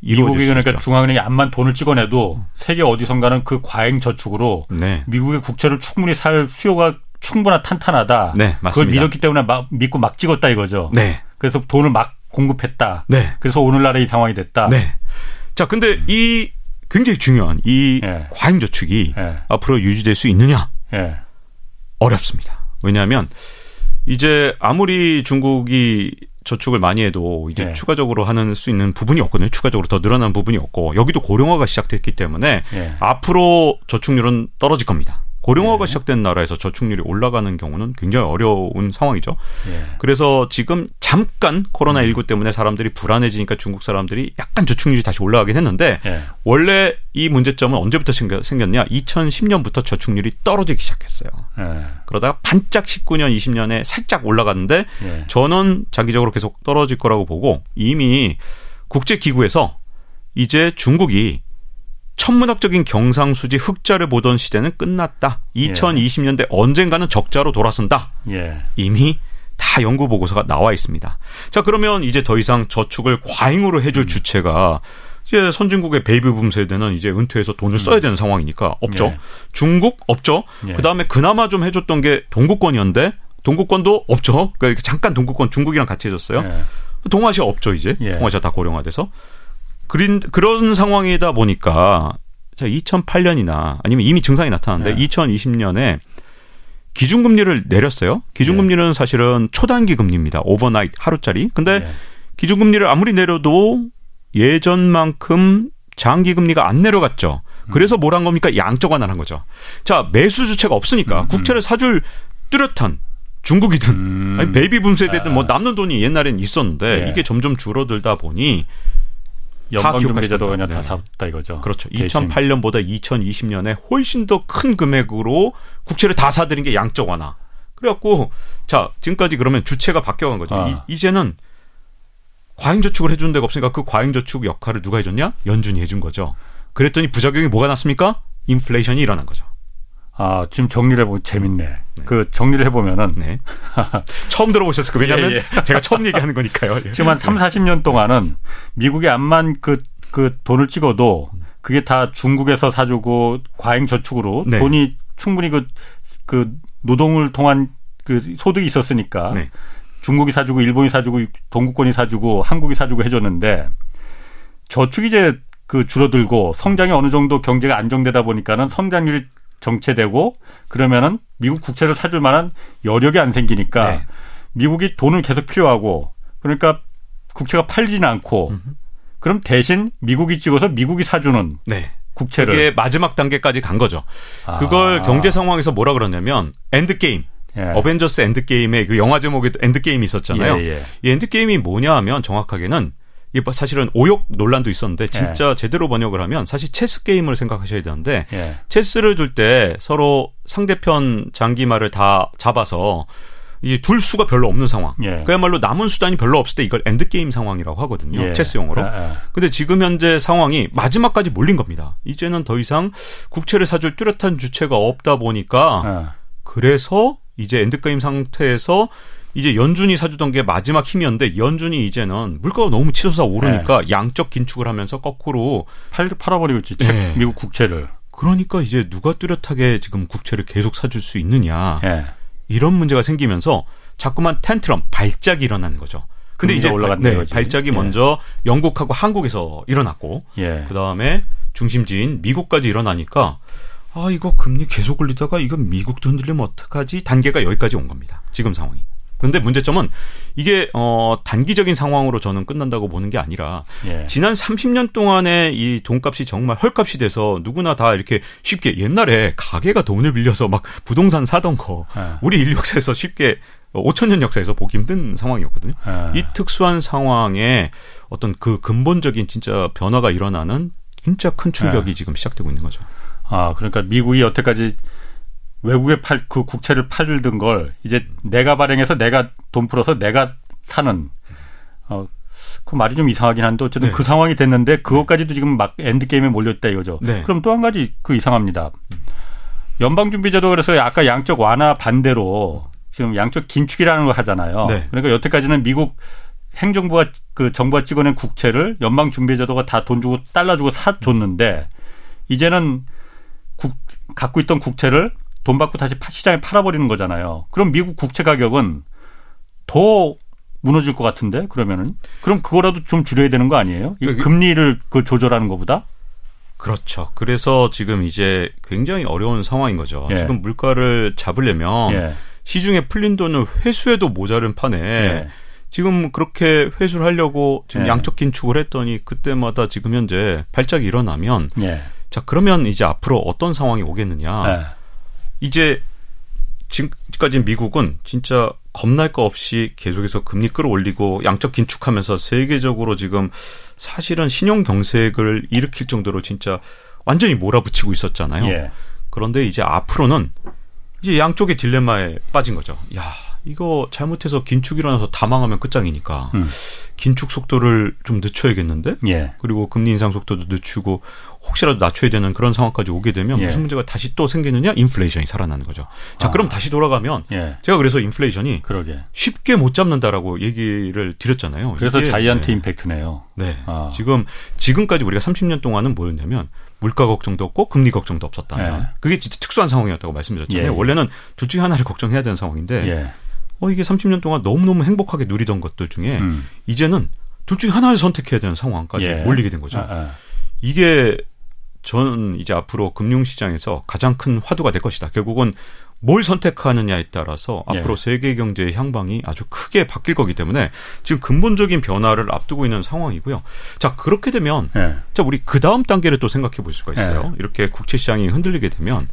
미국이 그러니까 중앙은행이 암만 돈을 찍어내도 세계 어디선가는 그 과잉 저축으로 네. 미국의 국채를 충분히 살 수요가 충분한 탄탄하다. 네, 맞습니다. 그걸 믿었기 때문에 믿고 막 찍었다 이거죠. 네. 그래서 돈을 막 공급했다. 네. 그래서 오늘날의 이 상황이 됐다. 네. 자, 근데 이 굉장히 중요한 이 예. 과잉 저축이 예. 앞으로 유지될 수 있느냐? 예. 어렵습니다. 왜냐하면 이제 아무리 중국이 저축을 많이 해도 이제 예. 추가적으로 하는 수 있는 부분이 없거든요. 추가적으로 더 늘어난 부분이 없고 여기도 고령화가 시작됐기 때문에 예. 앞으로 저축률은 떨어질 겁니다. 고령화가 예. 시작된 나라에서 저축률이 올라가는 경우는 굉장히 어려운 상황이죠. 예. 그래서 지금 잠깐 코로나19 때문에 사람들이 불안해지니까 중국 사람들이 약간 저축률이 다시 올라가긴 했는데 예. 원래 이 문제점은 언제부터 생겼냐? 2010년부터 저축률이 떨어지기 시작했어요. 예. 그러다가 반짝 19년, 20년에 살짝 올라갔는데 예. 저는 장기적으로 계속 떨어질 거라고 보고 이미 국제기구에서 이제 중국이 천문학적인 경상수지 흑자를 보던 시대는 끝났다. 2020년대 예. 언젠가는 적자로 돌아선다. 예. 이미 다 연구 보고서가 나와 있습니다. 자, 그러면 이제 더 이상 저축을 과잉으로 해줄 주체가 이제 선진국의 베이비붐 세대는 이제 은퇴해서 돈을 써야 되는 상황이니까 없죠. 예. 중국 없죠. 예. 그다음에 그나마 좀 해줬던 게 동구권이었는데 동구권도 없죠. 그러니까 잠깐 동구권 중국이랑 같이 해줬어요. 예. 동아시아 없죠 이제. 예. 동아시아 다 고령화돼서. 그런 상황이다 보니까 자 2008년이나 아니면 이미 증상이 나타났는데 네. 2020년에 기준금리를 내렸어요. 기준금리는 네. 사실은 초단기 금리입니다. 오버나잇 하루짜리. 근데 네. 기준금리를 아무리 내려도 예전만큼 장기금리가 안 내려갔죠. 그래서 뭘 한 겁니까? 양적 완화를 한 거죠. 자 매수 주체가 없으니까 국채를 사줄 뚜렷한 중국이든 아니 베이비붐 세대든 뭐 남는 돈이 옛날엔 있었는데 네. 이게 점점 줄어들다 보니 연방준비제도가 그냥 다 잡았다 이거죠. 그렇죠. 대신. 2008년보다 2020년에 훨씬 더 큰 금액으로 국채를 다 사들인 게 양적 완화. 그래갖고 자 지금까지 그러면 주체가 바뀌어간 거죠. 아. 이제는 과잉저축을 해주는 데가 없으니까 그 과잉저축 역할을 누가 해줬냐? 연준이 해준 거죠. 그랬더니 부작용이 뭐가 났습니까? 인플레이션이 일어난 거죠. 아 지금 정리를 해보면 재밌네. 네. 그 정리를 해보면은 네. 처음 들어보셨을 거예요. 왜냐하면 예. 제가 처음 얘기하는 거니까요. 지금 한 3, 40년 동안은 미국에 암만 그 돈을 찍어도 그게 다 중국에서 사주고 과잉 저축으로 네. 돈이 충분히 그 노동을 통한 그 소득이 있었으니까 네. 중국이 사주고 일본이 사주고 동구권이 사주고 한국이 사주고 해줬는데 저축이 이제 그 줄어들고 성장이 어느 정도 경제가 안정되다 보니까는 성장률이 정체되고 그러면은 미국 국채를 사줄 만한 여력이 안 생기니까 네. 미국이 돈을 계속 필요하고 그러니까 국채가 팔지는 않고 그럼 대신 미국이 찍어서 미국이 사주는 네. 국채를 이게 마지막 단계까지 간 거죠. 아. 그걸 경제 상황에서 뭐라 그러냐면 엔드게임. 예. 어벤져스 엔드게임의 그 영화 제목에도 엔드게임이 있었잖아요. 예, 예. 이 엔드게임이 뭐냐 하면 정확하게는 이게 사실은 오욕 논란도 있었는데 진짜 예. 제대로 번역을 하면 사실 체스 게임을 생각하셔야 되는데 예. 체스를 줄 때 서로 상대편 장기말을 다 잡아서 이 줄 수가 별로 없는 상황. 예. 그야말로 남은 수단이 별로 없을 때 이걸 엔드게임 상황이라고 하거든요. 예. 체스 용어로. 근데 지금 현재 상황이 마지막까지 몰린 겁니다. 이제는 더 이상 국채를 사줄 뚜렷한 주체가 없다 보니까 그래서 이제 엔드게임 상태에서 이제 연준이 사주던 게 마지막 힘이었는데 연준이 이제는 물가가 너무 치솟아 오르니까 네. 양적 긴축을 하면서 거꾸로 팔아버리고 있지 네. 미국 국채를. 그러니까 이제 누가 뚜렷하게 지금 국채를 계속 사줄 수 있느냐 네. 이런 문제가 생기면서 자꾸만 텐트럼 발작이 일어나는 거죠. 근데 이제 올라갔네요. 네, 발작이 네. 먼저 영국하고 한국에서 일어났고 네. 그다음에 중심지인 미국까지 일어나니까 아 이거 금리 계속 올리다가 이거 미국도 흔들리면 어떡하지 단계가 여기까지 온 겁니다. 지금 상황이. 근데 문제점은 이게 단기적인 상황으로 저는 끝난다고 보는 게 아니라 예. 지난 30년 동안에 이 돈값이 정말 헐값이 돼서 누구나 다 이렇게 쉽게 옛날에 가게가 돈을 빌려서 막 부동산 사던 거 우리 인류 역사에서 쉽게 5,000년 역사에서 보기 힘든 상황이었거든요. 아. 이 특수한 상황에 어떤 그 근본적인 진짜 변화가 일어나는 진짜 큰 충격이 아. 지금 시작되고 있는 거죠. 아, 그러니까 미국이 여태까지 외국에 그 국채를 팔던 걸 이제 내가 발행해서 내가 돈 풀어서 내가 사는 그 말이 좀 이상하긴 한데 어쨌든 네. 그 상황이 됐는데 그것까지도 네. 지금 막 엔드게임에 몰렸다 이거죠. 네. 그럼 또 한 가지 그 이상합니다. 연방준비제도 그래서 아까 양적 완화 반대로 지금 양적 긴축이라는 걸 하잖아요. 네. 그러니까 여태까지는 미국 행정부가 그 정부가 찍어낸 국채를 연방준비제도가 다 돈 주고 달러 주고 사줬는데 이제는 갖고 있던 국채를 돈 받고 다시 시장에 팔아버리는 거잖아요. 그럼 미국 국채 가격은 더 무너질 것 같은데 그러면은 그럼 그거라도 좀 줄여야 되는 거 아니에요? 이 금리를 그 조절하는 것보다? 그렇죠. 그래서 지금 이제 굉장히 어려운 상황인 거죠. 예. 지금 물가를 잡으려면 예. 시중에 풀린 돈을 회수해도 모자른 판에 예. 지금 그렇게 회수를 하려고 지금 예. 양적 긴축을 했더니 그때마다 지금 현재 발작이 일어나면 예. 자 그러면 이제 앞으로 어떤 상황이 오겠느냐? 예. 이제 지금까지 미국은 진짜 겁날 거 없이 계속해서 금리 끌어올리고 양적 긴축하면서 세계적으로 지금 사실은 신용 경색을 일으킬 정도로 진짜 완전히 몰아붙이고 있었잖아요. 예. 그런데 이제 앞으로는 이제 양쪽의 딜레마에 빠진 거죠. 야, 이거 잘못해서 긴축이 일어나서 다 망하면 끝장이니까 긴축 속도를 좀 늦춰야겠는데 예. 그리고 금리 인상 속도도 늦추고 혹시라도 낮춰야 되는 그런 상황까지 오게 되면 예. 무슨 문제가 다시 또 생기느냐? 인플레이션이 살아나는 거죠. 자, 아. 그럼 다시 돌아가면 예. 제가 그래서 인플레이션이 그러게. 쉽게 못 잡는다라고 얘기를 드렸잖아요. 그래서 이게, 자이언트 네. 임팩트네요. 네. 아. 지금까지 우리가 30년 동안은 뭐였냐면 물가 걱정도 없고 금리 걱정도 없었다. 예. 그게 진짜 특수한 상황이었다고 말씀드렸잖아요. 예. 원래는 둘 중에 하나를 걱정해야 되는 상황인데 예. 이게 30년 동안 너무너무 행복하게 누리던 것들 중에 이제는 둘 중에 하나를 선택해야 되는 상황까지 예. 몰리게 된 거죠. 아. 이게 저는 이제 앞으로 금융시장에서 가장 큰 화두가 될 것이다. 결국은 뭘 선택하느냐에 따라서 앞으로 예. 세계 경제의 향방이 아주 크게 바뀔 거기 때문에 지금 근본적인 변화를 앞두고 있는 상황이고요. 자, 그렇게 되면 예. 자, 우리 그 다음 단계를 또 생각해 볼 수가 있어요. 예. 이렇게 국채 시장이 흔들리게 되면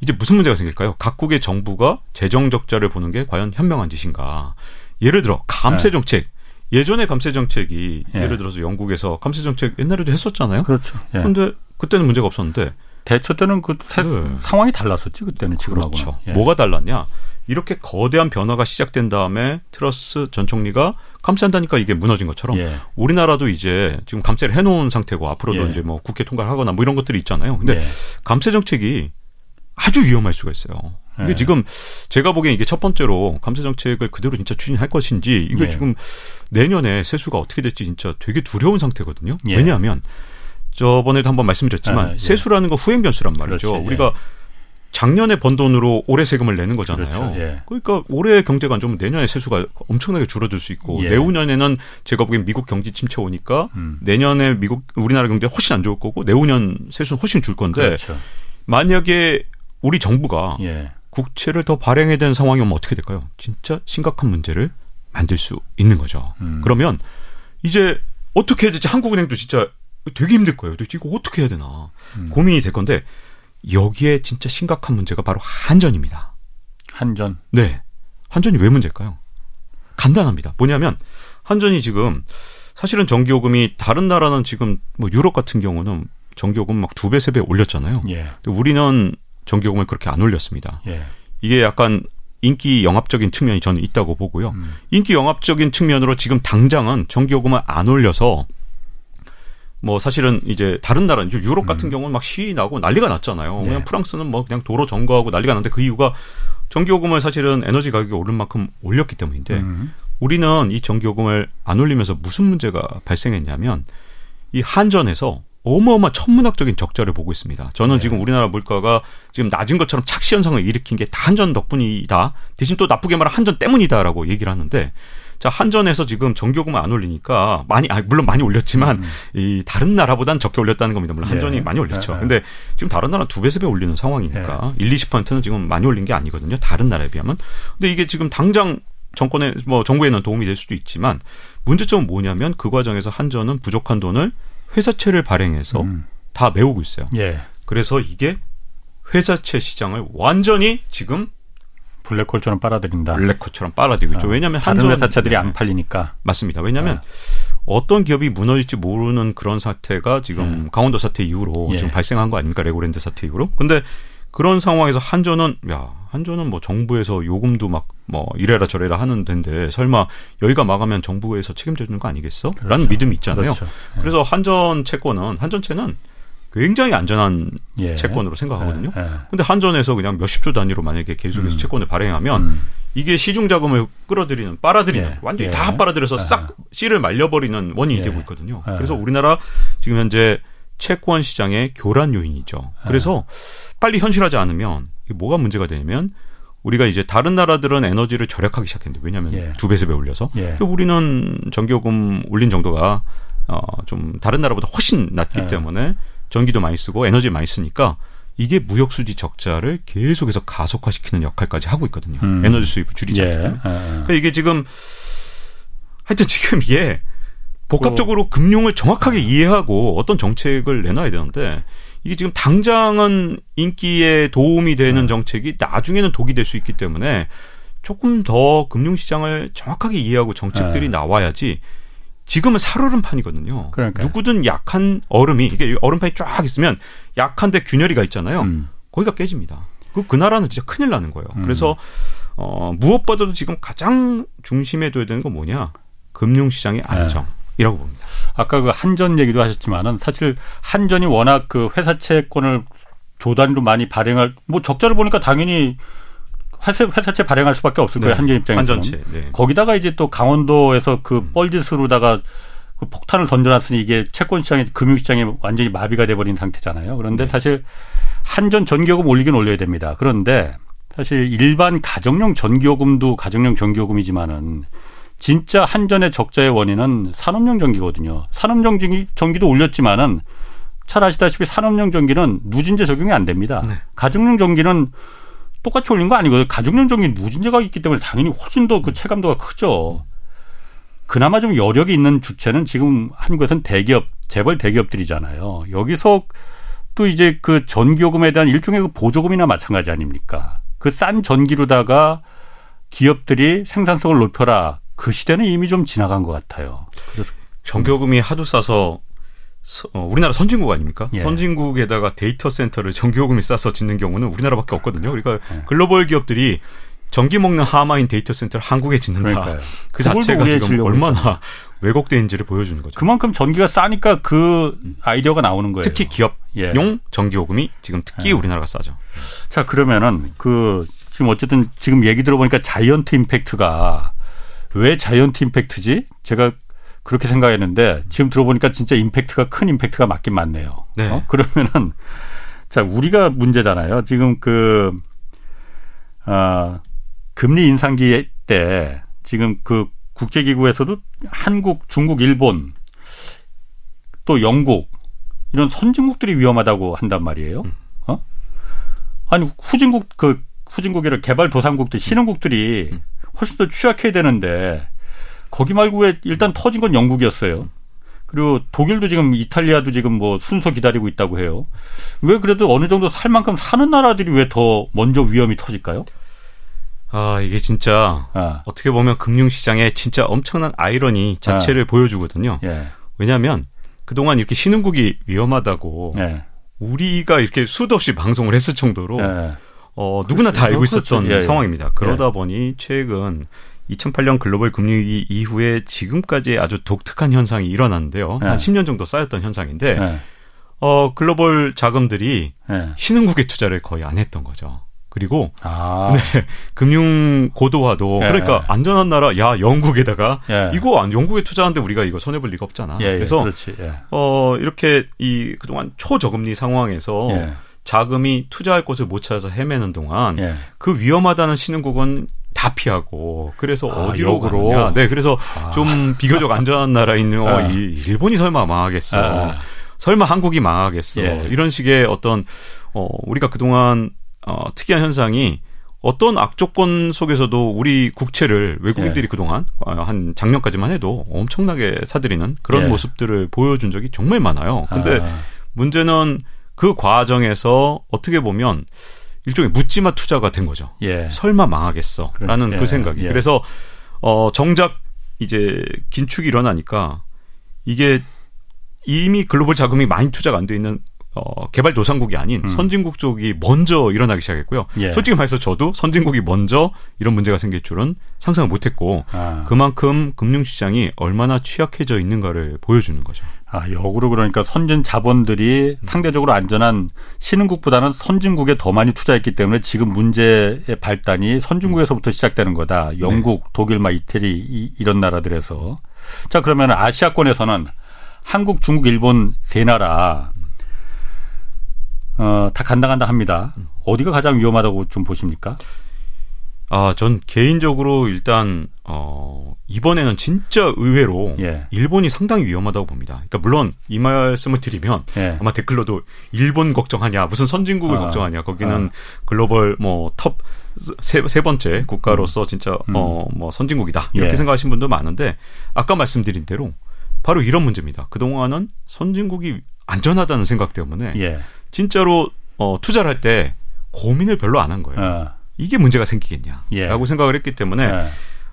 이제 무슨 문제가 생길까요? 각국의 정부가 재정 적자를 보는 게 과연 현명한 짓인가? 예를 들어 감세 정책. 예. 예전에 감세 정책이 예. 예를 들어서 영국에서 감세 정책 옛날에도 했었잖아요. 그렇죠. 그런데 예. 그때는 문제가 없었는데 대처 때는 그 네. 상황이 달랐었지 그때는 지금하고는. 그렇죠. 예. 뭐가 달랐냐? 이렇게 거대한 변화가 시작된 다음에 트러스 전 총리가 감세한다니까 이게 무너진 것처럼 예. 우리나라도 이제 지금 감세를 해놓은 상태고 앞으로도 예. 이제 뭐 국회 통과를 하거나 뭐 이런 것들이 있잖아요. 근데 예. 감세 정책이 아주 위험할 수가 있어요. 이게 예. 지금 제가 보기엔 이게 첫 번째로 감세 정책을 그대로 진짜 추진할 것인지 이게 예. 지금 내년에 세수가 어떻게 될지 진짜 되게 두려운 상태거든요. 예. 왜냐하면 저번에도 한번 말씀드렸지만 아, 예. 세수라는 거 후행 변수란 말이죠. 그렇지, 예. 우리가 작년에 번 돈으로 올해 세금을 내는 거잖아요. 그렇죠, 예. 그러니까 올해 경제가 안 좋으면 내년에 세수가 엄청나게 줄어들 수 있고 예. 내후년에는 제가 보기엔 미국 경기 침체 오니까 내년에 우리나라 경제가 훨씬 안 좋을 거고 내후년 세수는 훨씬 줄 건데 그렇죠. 만약에 우리 정부가 예. 국채를 더 발행해야 되는 상황이 오면 어떻게 될까요? 진짜 심각한 문제를 만들 수 있는 거죠. 그러면 이제 어떻게 해야 될지 한국은행도 진짜 되게 힘들 거예요. 도대체 이거 어떻게 해야 되나 고민이 될 건데 여기에 진짜 심각한 문제가 바로 한전입니다. 한전? 네. 한전이 왜 문제일까요? 간단합니다. 뭐냐면 한전이 지금 사실은 전기요금이 다른 나라는 지금 뭐 유럽 같은 경우는 전기요금 막 2배, 3배 올렸잖아요. 예. 우리는 전기요금을 그렇게 안 올렸습니다. 예. 이게 약간 인기 영합적인 측면이 저는 있다고 보고요. 인기 영합적인 측면으로 지금 당장은 전기요금을 안 올려서 뭐 사실은 이제 다른 나라 유럽 같은 경우는 막 시위 나고 난리가 났잖아요. 예. 그냥 프랑스는 뭐 그냥 도로 점거하고 난리가 났는데 그 이유가 전기요금을 사실은 에너지 가격이 오른 만큼 올렸기 때문인데 우리는 이 전기요금을 안 올리면서 무슨 문제가 발생했냐면 이 한전에서 어마어마한 천문학적인 적자를 보고 있습니다. 저는 네. 지금 우리나라 물가가 지금 낮은 것처럼 착시 현상을 일으킨 게 다 한전 덕분이다. 대신 또 나쁘게 말하면 한전 때문이다라고 얘기를 하는데 자 한전에서 지금 전기요금을 안 올리니까 물론 많이 올렸지만 이 다른 나라보다는 적게 올렸다는 겁니다. 물론 한전이 네. 많이 올렸죠. 그런데 네. 지금 다른 나라는 2배, 3배 올리는 상황이니까 네. 1, 20%는 지금 많이 올린 게 아니거든요. 다른 나라에 비하면. 근데 이게 지금 당장 정부에는 도움이 될 수도 있지만 문제점은 뭐냐면 그 과정에서 한전은 부족한 돈을 회사채를 발행해서 다 메우고 있어요. 예. 그래서 이게 회사채 시장을 완전히 지금 블랙홀처럼 빨아들인다. 블랙홀처럼 빨아들이고 있죠. 왜냐하면 다른 회사차들이 안 팔리니까. 맞습니다. 왜냐하면 어떤 기업이 무너질지 모르는 그런 사태가 지금 강원도 사태 이후로 지금 발생한 거 아닙니까? 레고랜드 사태 이후로. 근데 그런 상황에서 한전은 한전은 뭐 정부에서 요금도 막 뭐 이래라 저래라 하는 데인데 설마 여기가 망하면 정부에서 책임져 주는 거 아니겠어? 그렇죠. 라는 믿음이 있잖아요. 그렇죠. 그래서 한전 채권은 한전채는 굉장히 안전한 채권으로 생각하거든요. 근데 한전에서 그냥 몇십조 단위로 만약에 계속해서 채권을 발행하면 이게 시중 자금을 끌어들이는, 빨아들이는, 완전히 다 빨아들여서 싹 씨를 말려버리는 원인이 되고 있거든요. 그래서 우리나라 지금 현재 채권 시장의 교란 요인이죠. 그래서 빨리 현실하지 않으면 이게 뭐가 문제가 되냐면 우리가 이제 다른 나라들은 에너지를 절약하기 시작했는데 왜냐하면 2배, 3배 올려서 우리는 전기요금 올린 정도가 좀 다른 나라보다 훨씬 낮기 때문에 전기도 많이 쓰고 에너지 많이 쓰니까 이게 무역수지 적자를 계속해서 가속화시키는 역할까지 하고 있거든요. 에너지 수입을 줄이지 않기 때문에. 그러니까 이게 지금 하여튼 지금 이게 복합적으로 금융을 정확하게 이해하고 어떤 정책을 내놔야 되는데 이게 지금 당장은 인기에 도움이 되는 정책이 나중에는 독이 될 수 있기 때문에 조금 더 금융시장을 정확하게 이해하고 정책들이 나와야지 지금은 살얼음판이거든요. 그러니까요. 누구든 약한 얼음이 이게 얼음판이 쫙 있으면 약한데 균열이 가 있잖아요. 거기가 깨집니다. 그 나라는 진짜 큰일 나는 거예요. 그래서 무엇보다도 지금 가장 중심에 둬야 되는 건 뭐냐? 금융시장의 안정이라고 봅니다. 아까 그 한전 얘기도 하셨지만은 사실 한전이 워낙 그 회사채권을 조단위로 많이 발행할 뭐 적자를 보니까 당연히 회사채 발행할 수밖에 없을 거예요. 한전 입장에서는. 거기다가 이제 또 강원도에서 그 뻘짓으로다가 그 폭탄을 던져놨으니 이게 채권시장에 금융시장에 완전히 마비가 돼버린 상태잖아요. 그런데 사실 한전 전기요금 올리긴 올려야 됩니다. 그런데 사실 일반 가정용 전기요금도 가정용 전기요금이지만은 진짜 한전의 적자의 원인은 산업용 전기거든요. 산업용 전기도 올렸지만은 잘 아시다시피 산업용 전기는 누진제 적용이 안 됩니다. 가정용 전기는 똑같이 올린 거 아니고 가정용 전기 누진제가 있기 때문에 당연히 훨씬 더 그 체감도가 크죠. 그나마 좀 여력이 있는 주체는 지금 한국에서는 대기업, 재벌 대기업들이잖아요. 여기서 또 이제 그 전기요금에 대한 일종의 그 보조금이나 마찬가지 아닙니까? 그 싼 전기로다가 기업들이 생산성을 높여라. 그 시대는 이미 좀 지나간 것 같아요. 전기요금이 하도 싸서 우리나라 선진국 아닙니까? 선진국에다가 데이터 센터를 전기요금이 싸서 짓는 경우는 우리나라밖에 없거든요. 그러니까 글로벌 기업들이 전기 먹는 하마인 데이터 센터를 한국에 짓는다. 그러니까요. 그 자체가 지금 얼마나 있잖아요. 왜곡된지를 보여주는 거죠. 그만큼 전기가 싸니까 그 아이디어가 나오는 거예요. 특히 기업용 전기요금이 지금 특히 우리나라가 싸죠. 자, 그러면은 그 지금 어쨌든 지금 얘기 들어보니까 자이언트 임팩트가 왜 자이언트 임팩트지? 제가 그렇게 생각했는데 지금 들어보니까 진짜 임팩트가 큰 임팩트가 맞긴 맞네요. 네. 그러면은 자 우리가 문제잖아요. 지금 그 금리 인상기 때 지금 그 국제기구에서도 한국, 중국, 일본 또 영국 이런 선진국들이 위험하다고 한단 말이에요. 아니 후진국 그 후진국이라 개발도상국들 신흥국들이 훨씬 더 취약해야 되는데. 거기 말고 왜 일단 터진 건 영국이었어요. 그리고 독일도 지금 이탈리아도 지금 뭐 순서 기다리고 있다고 해요. 왜 그래도 어느 정도 살 만큼 사는 나라들이 왜 더 먼저 위험이 터질까요? 아, 이게 진짜 어떻게 보면 금융시장에 진짜 엄청난 아이러니 자체를 보여주거든요. 왜냐하면 그동안 이렇게 신흥국이 위험하다고 우리가 이렇게 수도 없이 방송을 했을 정도로 누구나 다 알고 있었던 상황입니다. 그러다 보니 최근 2008년 글로벌 금융위기 이후에 지금까지 아주 독특한 현상이 일어났는데요. 한 10년 정도 쌓였던 현상인데 글로벌 자금들이 신흥국에 투자를 거의 안 했던 거죠. 그리고 금융 고도화도 그러니까 안전한 나라 영국에다가 이거 영국에 투자하는데 우리가 이거 손해볼 리가 없잖아. 그래서 이렇게 이 그동안 초저금리 상황에서 자금이 투자할 곳을 못 찾아서 헤매는 동안 그 위험하다는 신흥국은 다 피하고 그래서 어디로 가느냐. 그래서 좀 비교적 안전한 나라에 있는 일본이 설마 망하겠어. 설마 한국이 망하겠어. 이런 식의 어떤 우리가 그동안 특이한 현상이 어떤 악조건 속에서도 우리 국채를 외국인들이 그동안 한 작년까지만 해도 엄청나게 사들이는 그런 모습들을 보여준 적이 정말 많아요. 근데 문제는 그 과정에서 어떻게 보면 일종의 묻지마 투자가 된 거죠. 예. 설마 망하겠어 라는 그 생각이. 예. 그래서 정작 이제 긴축이 일어나니까 이게 이미 글로벌 자금이 많이 투자가 안 돼 있는 개발도상국이 아닌 선진국 쪽이 먼저 일어나기 시작했고요. 예. 솔직히 말해서 저도 선진국이 먼저 이런 문제가 생길 줄은 상상을 못했고 그만큼 금융시장이 얼마나 취약해져 있는가를 보여주는 거죠. 역으로 그러니까 선진 자본들이 상대적으로 안전한 신흥국보다는 선진국에 더 많이 투자했기 때문에 지금 문제의 발단이 선진국에서부터 시작되는 거다. 영국, 네. 독일, 이태리 이런 나라들에서. 자, 그러면 아시아권에서는 한국, 중국, 일본 세 나라 다 간다 합니다. 어디가 가장 위험하다고 좀 보십니까? 전 개인적으로 일단 이번에는 진짜 의외로 예. 일본이 상당히 위험하다고 봅니다. 그러니까 물론 이 말씀을 드리면 예. 아마 댓글로도 일본 걱정하냐, 무슨 선진국을 걱정하냐, 거기는 글로벌 톱 세 번째 국가로서 진짜 선진국이다 이렇게 예. 생각하신 분도 많은데 아까 말씀드린 대로 바로 이런 문제입니다. 그동안은 선진국이 안전하다는 생각 때문에 예. 진짜로 투자를 할 때 고민을 별로 안 한 거예요. 이게 문제가 생기겠냐라고 예. 생각을 했기 때문에 예.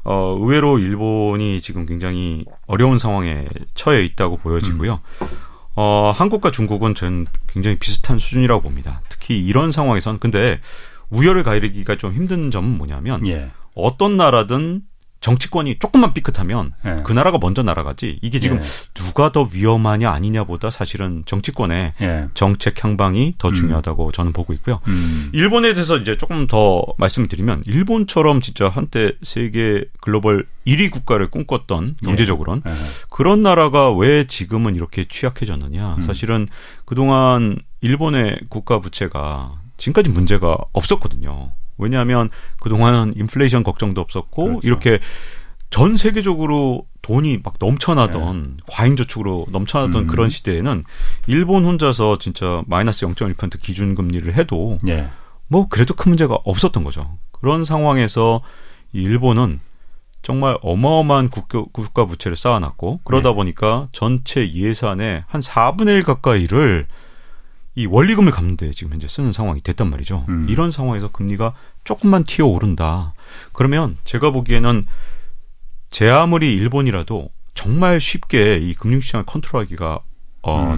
의외로 일본이 지금 굉장히 어려운 상황에 처해 있다고 보여지고요. 한국과 중국은 전 굉장히 비슷한 수준이라고 봅니다. 특히 이런 상황에선 근데 우열을 가리기가 좀 힘든 점은 뭐냐면 예. 어떤 나라든 정치권이 조금만 삐끗하면 예. 그 나라가 먼저 날아가지 이게 지금 예. 누가 더 위험하냐 아니냐보다 사실은 정치권의 예. 정책 향방이 더 중요하다고 저는 보고 있고요. 일본에 대해서 이제 조금 더 말씀드리면 일본처럼 진짜 한때 세계 글로벌 1위 국가를 꿈꿨던 경제적으로는 예. 예. 그런 나라가 왜 지금은 이렇게 취약해졌느냐. 사실은 그동안 일본의 국가 부채가 지금까지 문제가 없었거든요. 왜냐하면 그동안 인플레이션 걱정도 없었고 그렇죠. 이렇게 전 세계적으로 돈이 막 넘쳐나던 네. 과잉저축으로 넘쳐나던 그런 시대에는 일본 혼자서 진짜 마이너스 0.1% 기준금리를 해도 네. 그래도 큰 문제가 없었던 거죠. 그런 상황에서 일본은 정말 어마어마한 국가 부채를 쌓아놨고 그러다 네. 보니까 전체 예산의 한 4분의 1 가까이를 이 원리금을 갚는 데 지금 현재 쓰는 상황이 됐단 말이죠. 이런 상황에서 금리가 조금만 튀어 오른다. 그러면 제가 보기에는 제 아무리 일본이라도 정말 쉽게 이 금융시장을 컨트롤하기가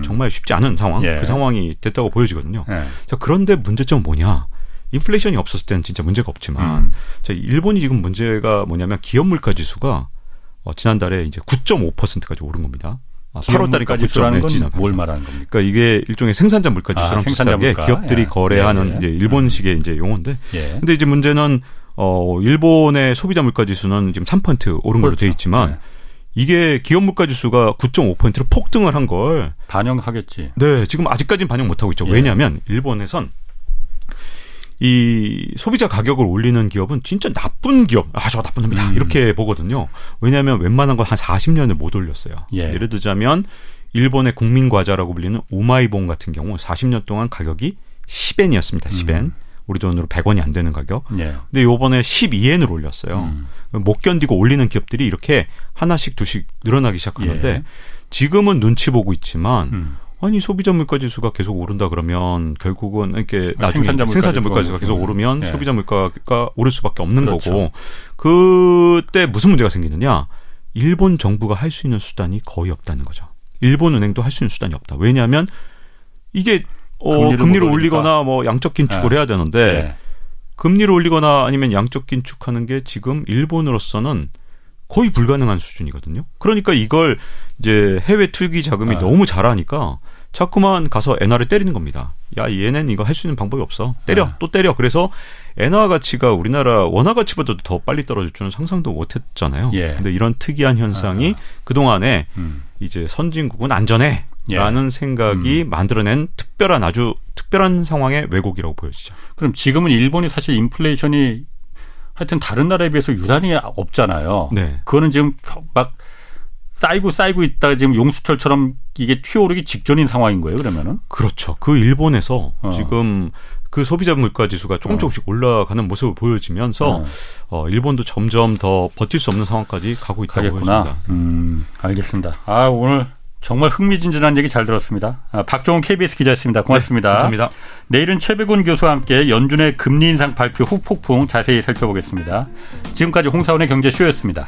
정말 쉽지 않은 상황, 예. 그 상황이 됐다고 보여지거든요. 예. 자, 그런데 문제점은 뭐냐. 인플레이션이 없었을 때는 진짜 문제가 없지만 자, 일본이 지금 문제가 뭐냐면 기업 물가 지수가 지난달에 이제 9.5%까지 오른 겁니다. 8월달까지 주라는 건 뭘 말하는 겁니까? 그러니까 이게 일종의 생산자 물가 지수랑 비슷한 게 기업들이 예. 거래하는 예. 이제 일본식의 이제 용어인데, 근데 이제 문제는 일본의 소비자 물가 지수는 지금 3% 오른 걸로 돼 있지만 예. 이게 기업 물가 지수가 9.5%로 폭등을 한 걸 반영하겠지. 네, 지금 아직까지는 반영 못 하고 있죠. 예. 왜냐하면 일본에선 이 소비자 가격을 올리는 기업은 진짜 나쁜 기업, 저거 나쁜 놈이다 이렇게 보거든요. 왜냐하면 웬만한 건 한 40년을 못 올렸어요. 예. 예를 들자면 일본의 국민 과자라고 불리는 오마이본 같은 경우 40년 동안 가격이 10엔이었습니다. 10엔. 우리 돈으로 100원이 안 되는 가격. 예. 근데 요번에 12엔을 올렸어요. 못 견디고 올리는 기업들이 이렇게 하나씩 두씩 늘어나기 시작하는데 예. 지금은 눈치 보고 있지만 아니 소비자 물가 지수가 계속 오른다 그러면 결국은 이렇게 나중에 생산자 물가 지수가 계속 오르면 예. 소비자 물가가 오를 수밖에 없는 그렇죠. 거고 그때 무슨 문제가 생기느냐. 일본 정부가 할 수 있는 수단이 거의 없다는 거죠. 일본 은행도 할 수 있는 수단이 없다. 왜냐하면 이게 금리를 올리거나 양적 긴축을 예. 해야 되는데 예. 금리를 올리거나 아니면 양적 긴축하는 게 지금 일본으로서는 거의 불가능한 수준이거든요. 그러니까 이걸 이제 해외 투기 자금이 너무 잘하니까 자꾸만 가서 엔화를 때리는 겁니다. 야, 얘는 이거 할 수 있는 방법이 없어. 때려, 또 때려. 그래서 엔화 가치가 우리나라 원화 가치보다 더 빨리 떨어질 줄은 상상도 못했잖아요. 그런데 예. 이런 특이한 현상이 그동안에 이제 선진국은 안전해 라는 예. 생각이 만들어낸 특별한 아주 특별한 상황의 왜곡이라고 보여지죠. 그럼 지금은 일본이 사실 인플레이션이 하여튼 다른 나라에 비해서 유난히 없잖아요. 네. 그거는 지금 막 쌓이고 있다가 지금 용수철처럼 이게 튀어오르기 직전인 상황인 거예요, 그러면은? 그렇죠. 그 일본에서 지금 그 소비자 물가 지수가 조금씩 올라가는 모습을 보여지면서 일본도 점점 더 버틸 수 없는 상황까지 가고 있다고 보여집니다. 알겠습니다. 오늘 정말 흥미진진한 얘기 잘 들었습니다. 박종훈 KBS 기자였습니다. 고맙습니다. 네, 감사합니다. 내일은 최배근 교수와 함께 연준의 금리 인상 발표 후폭풍 자세히 살펴보겠습니다. 지금까지 홍사원의 경제쇼였습니다.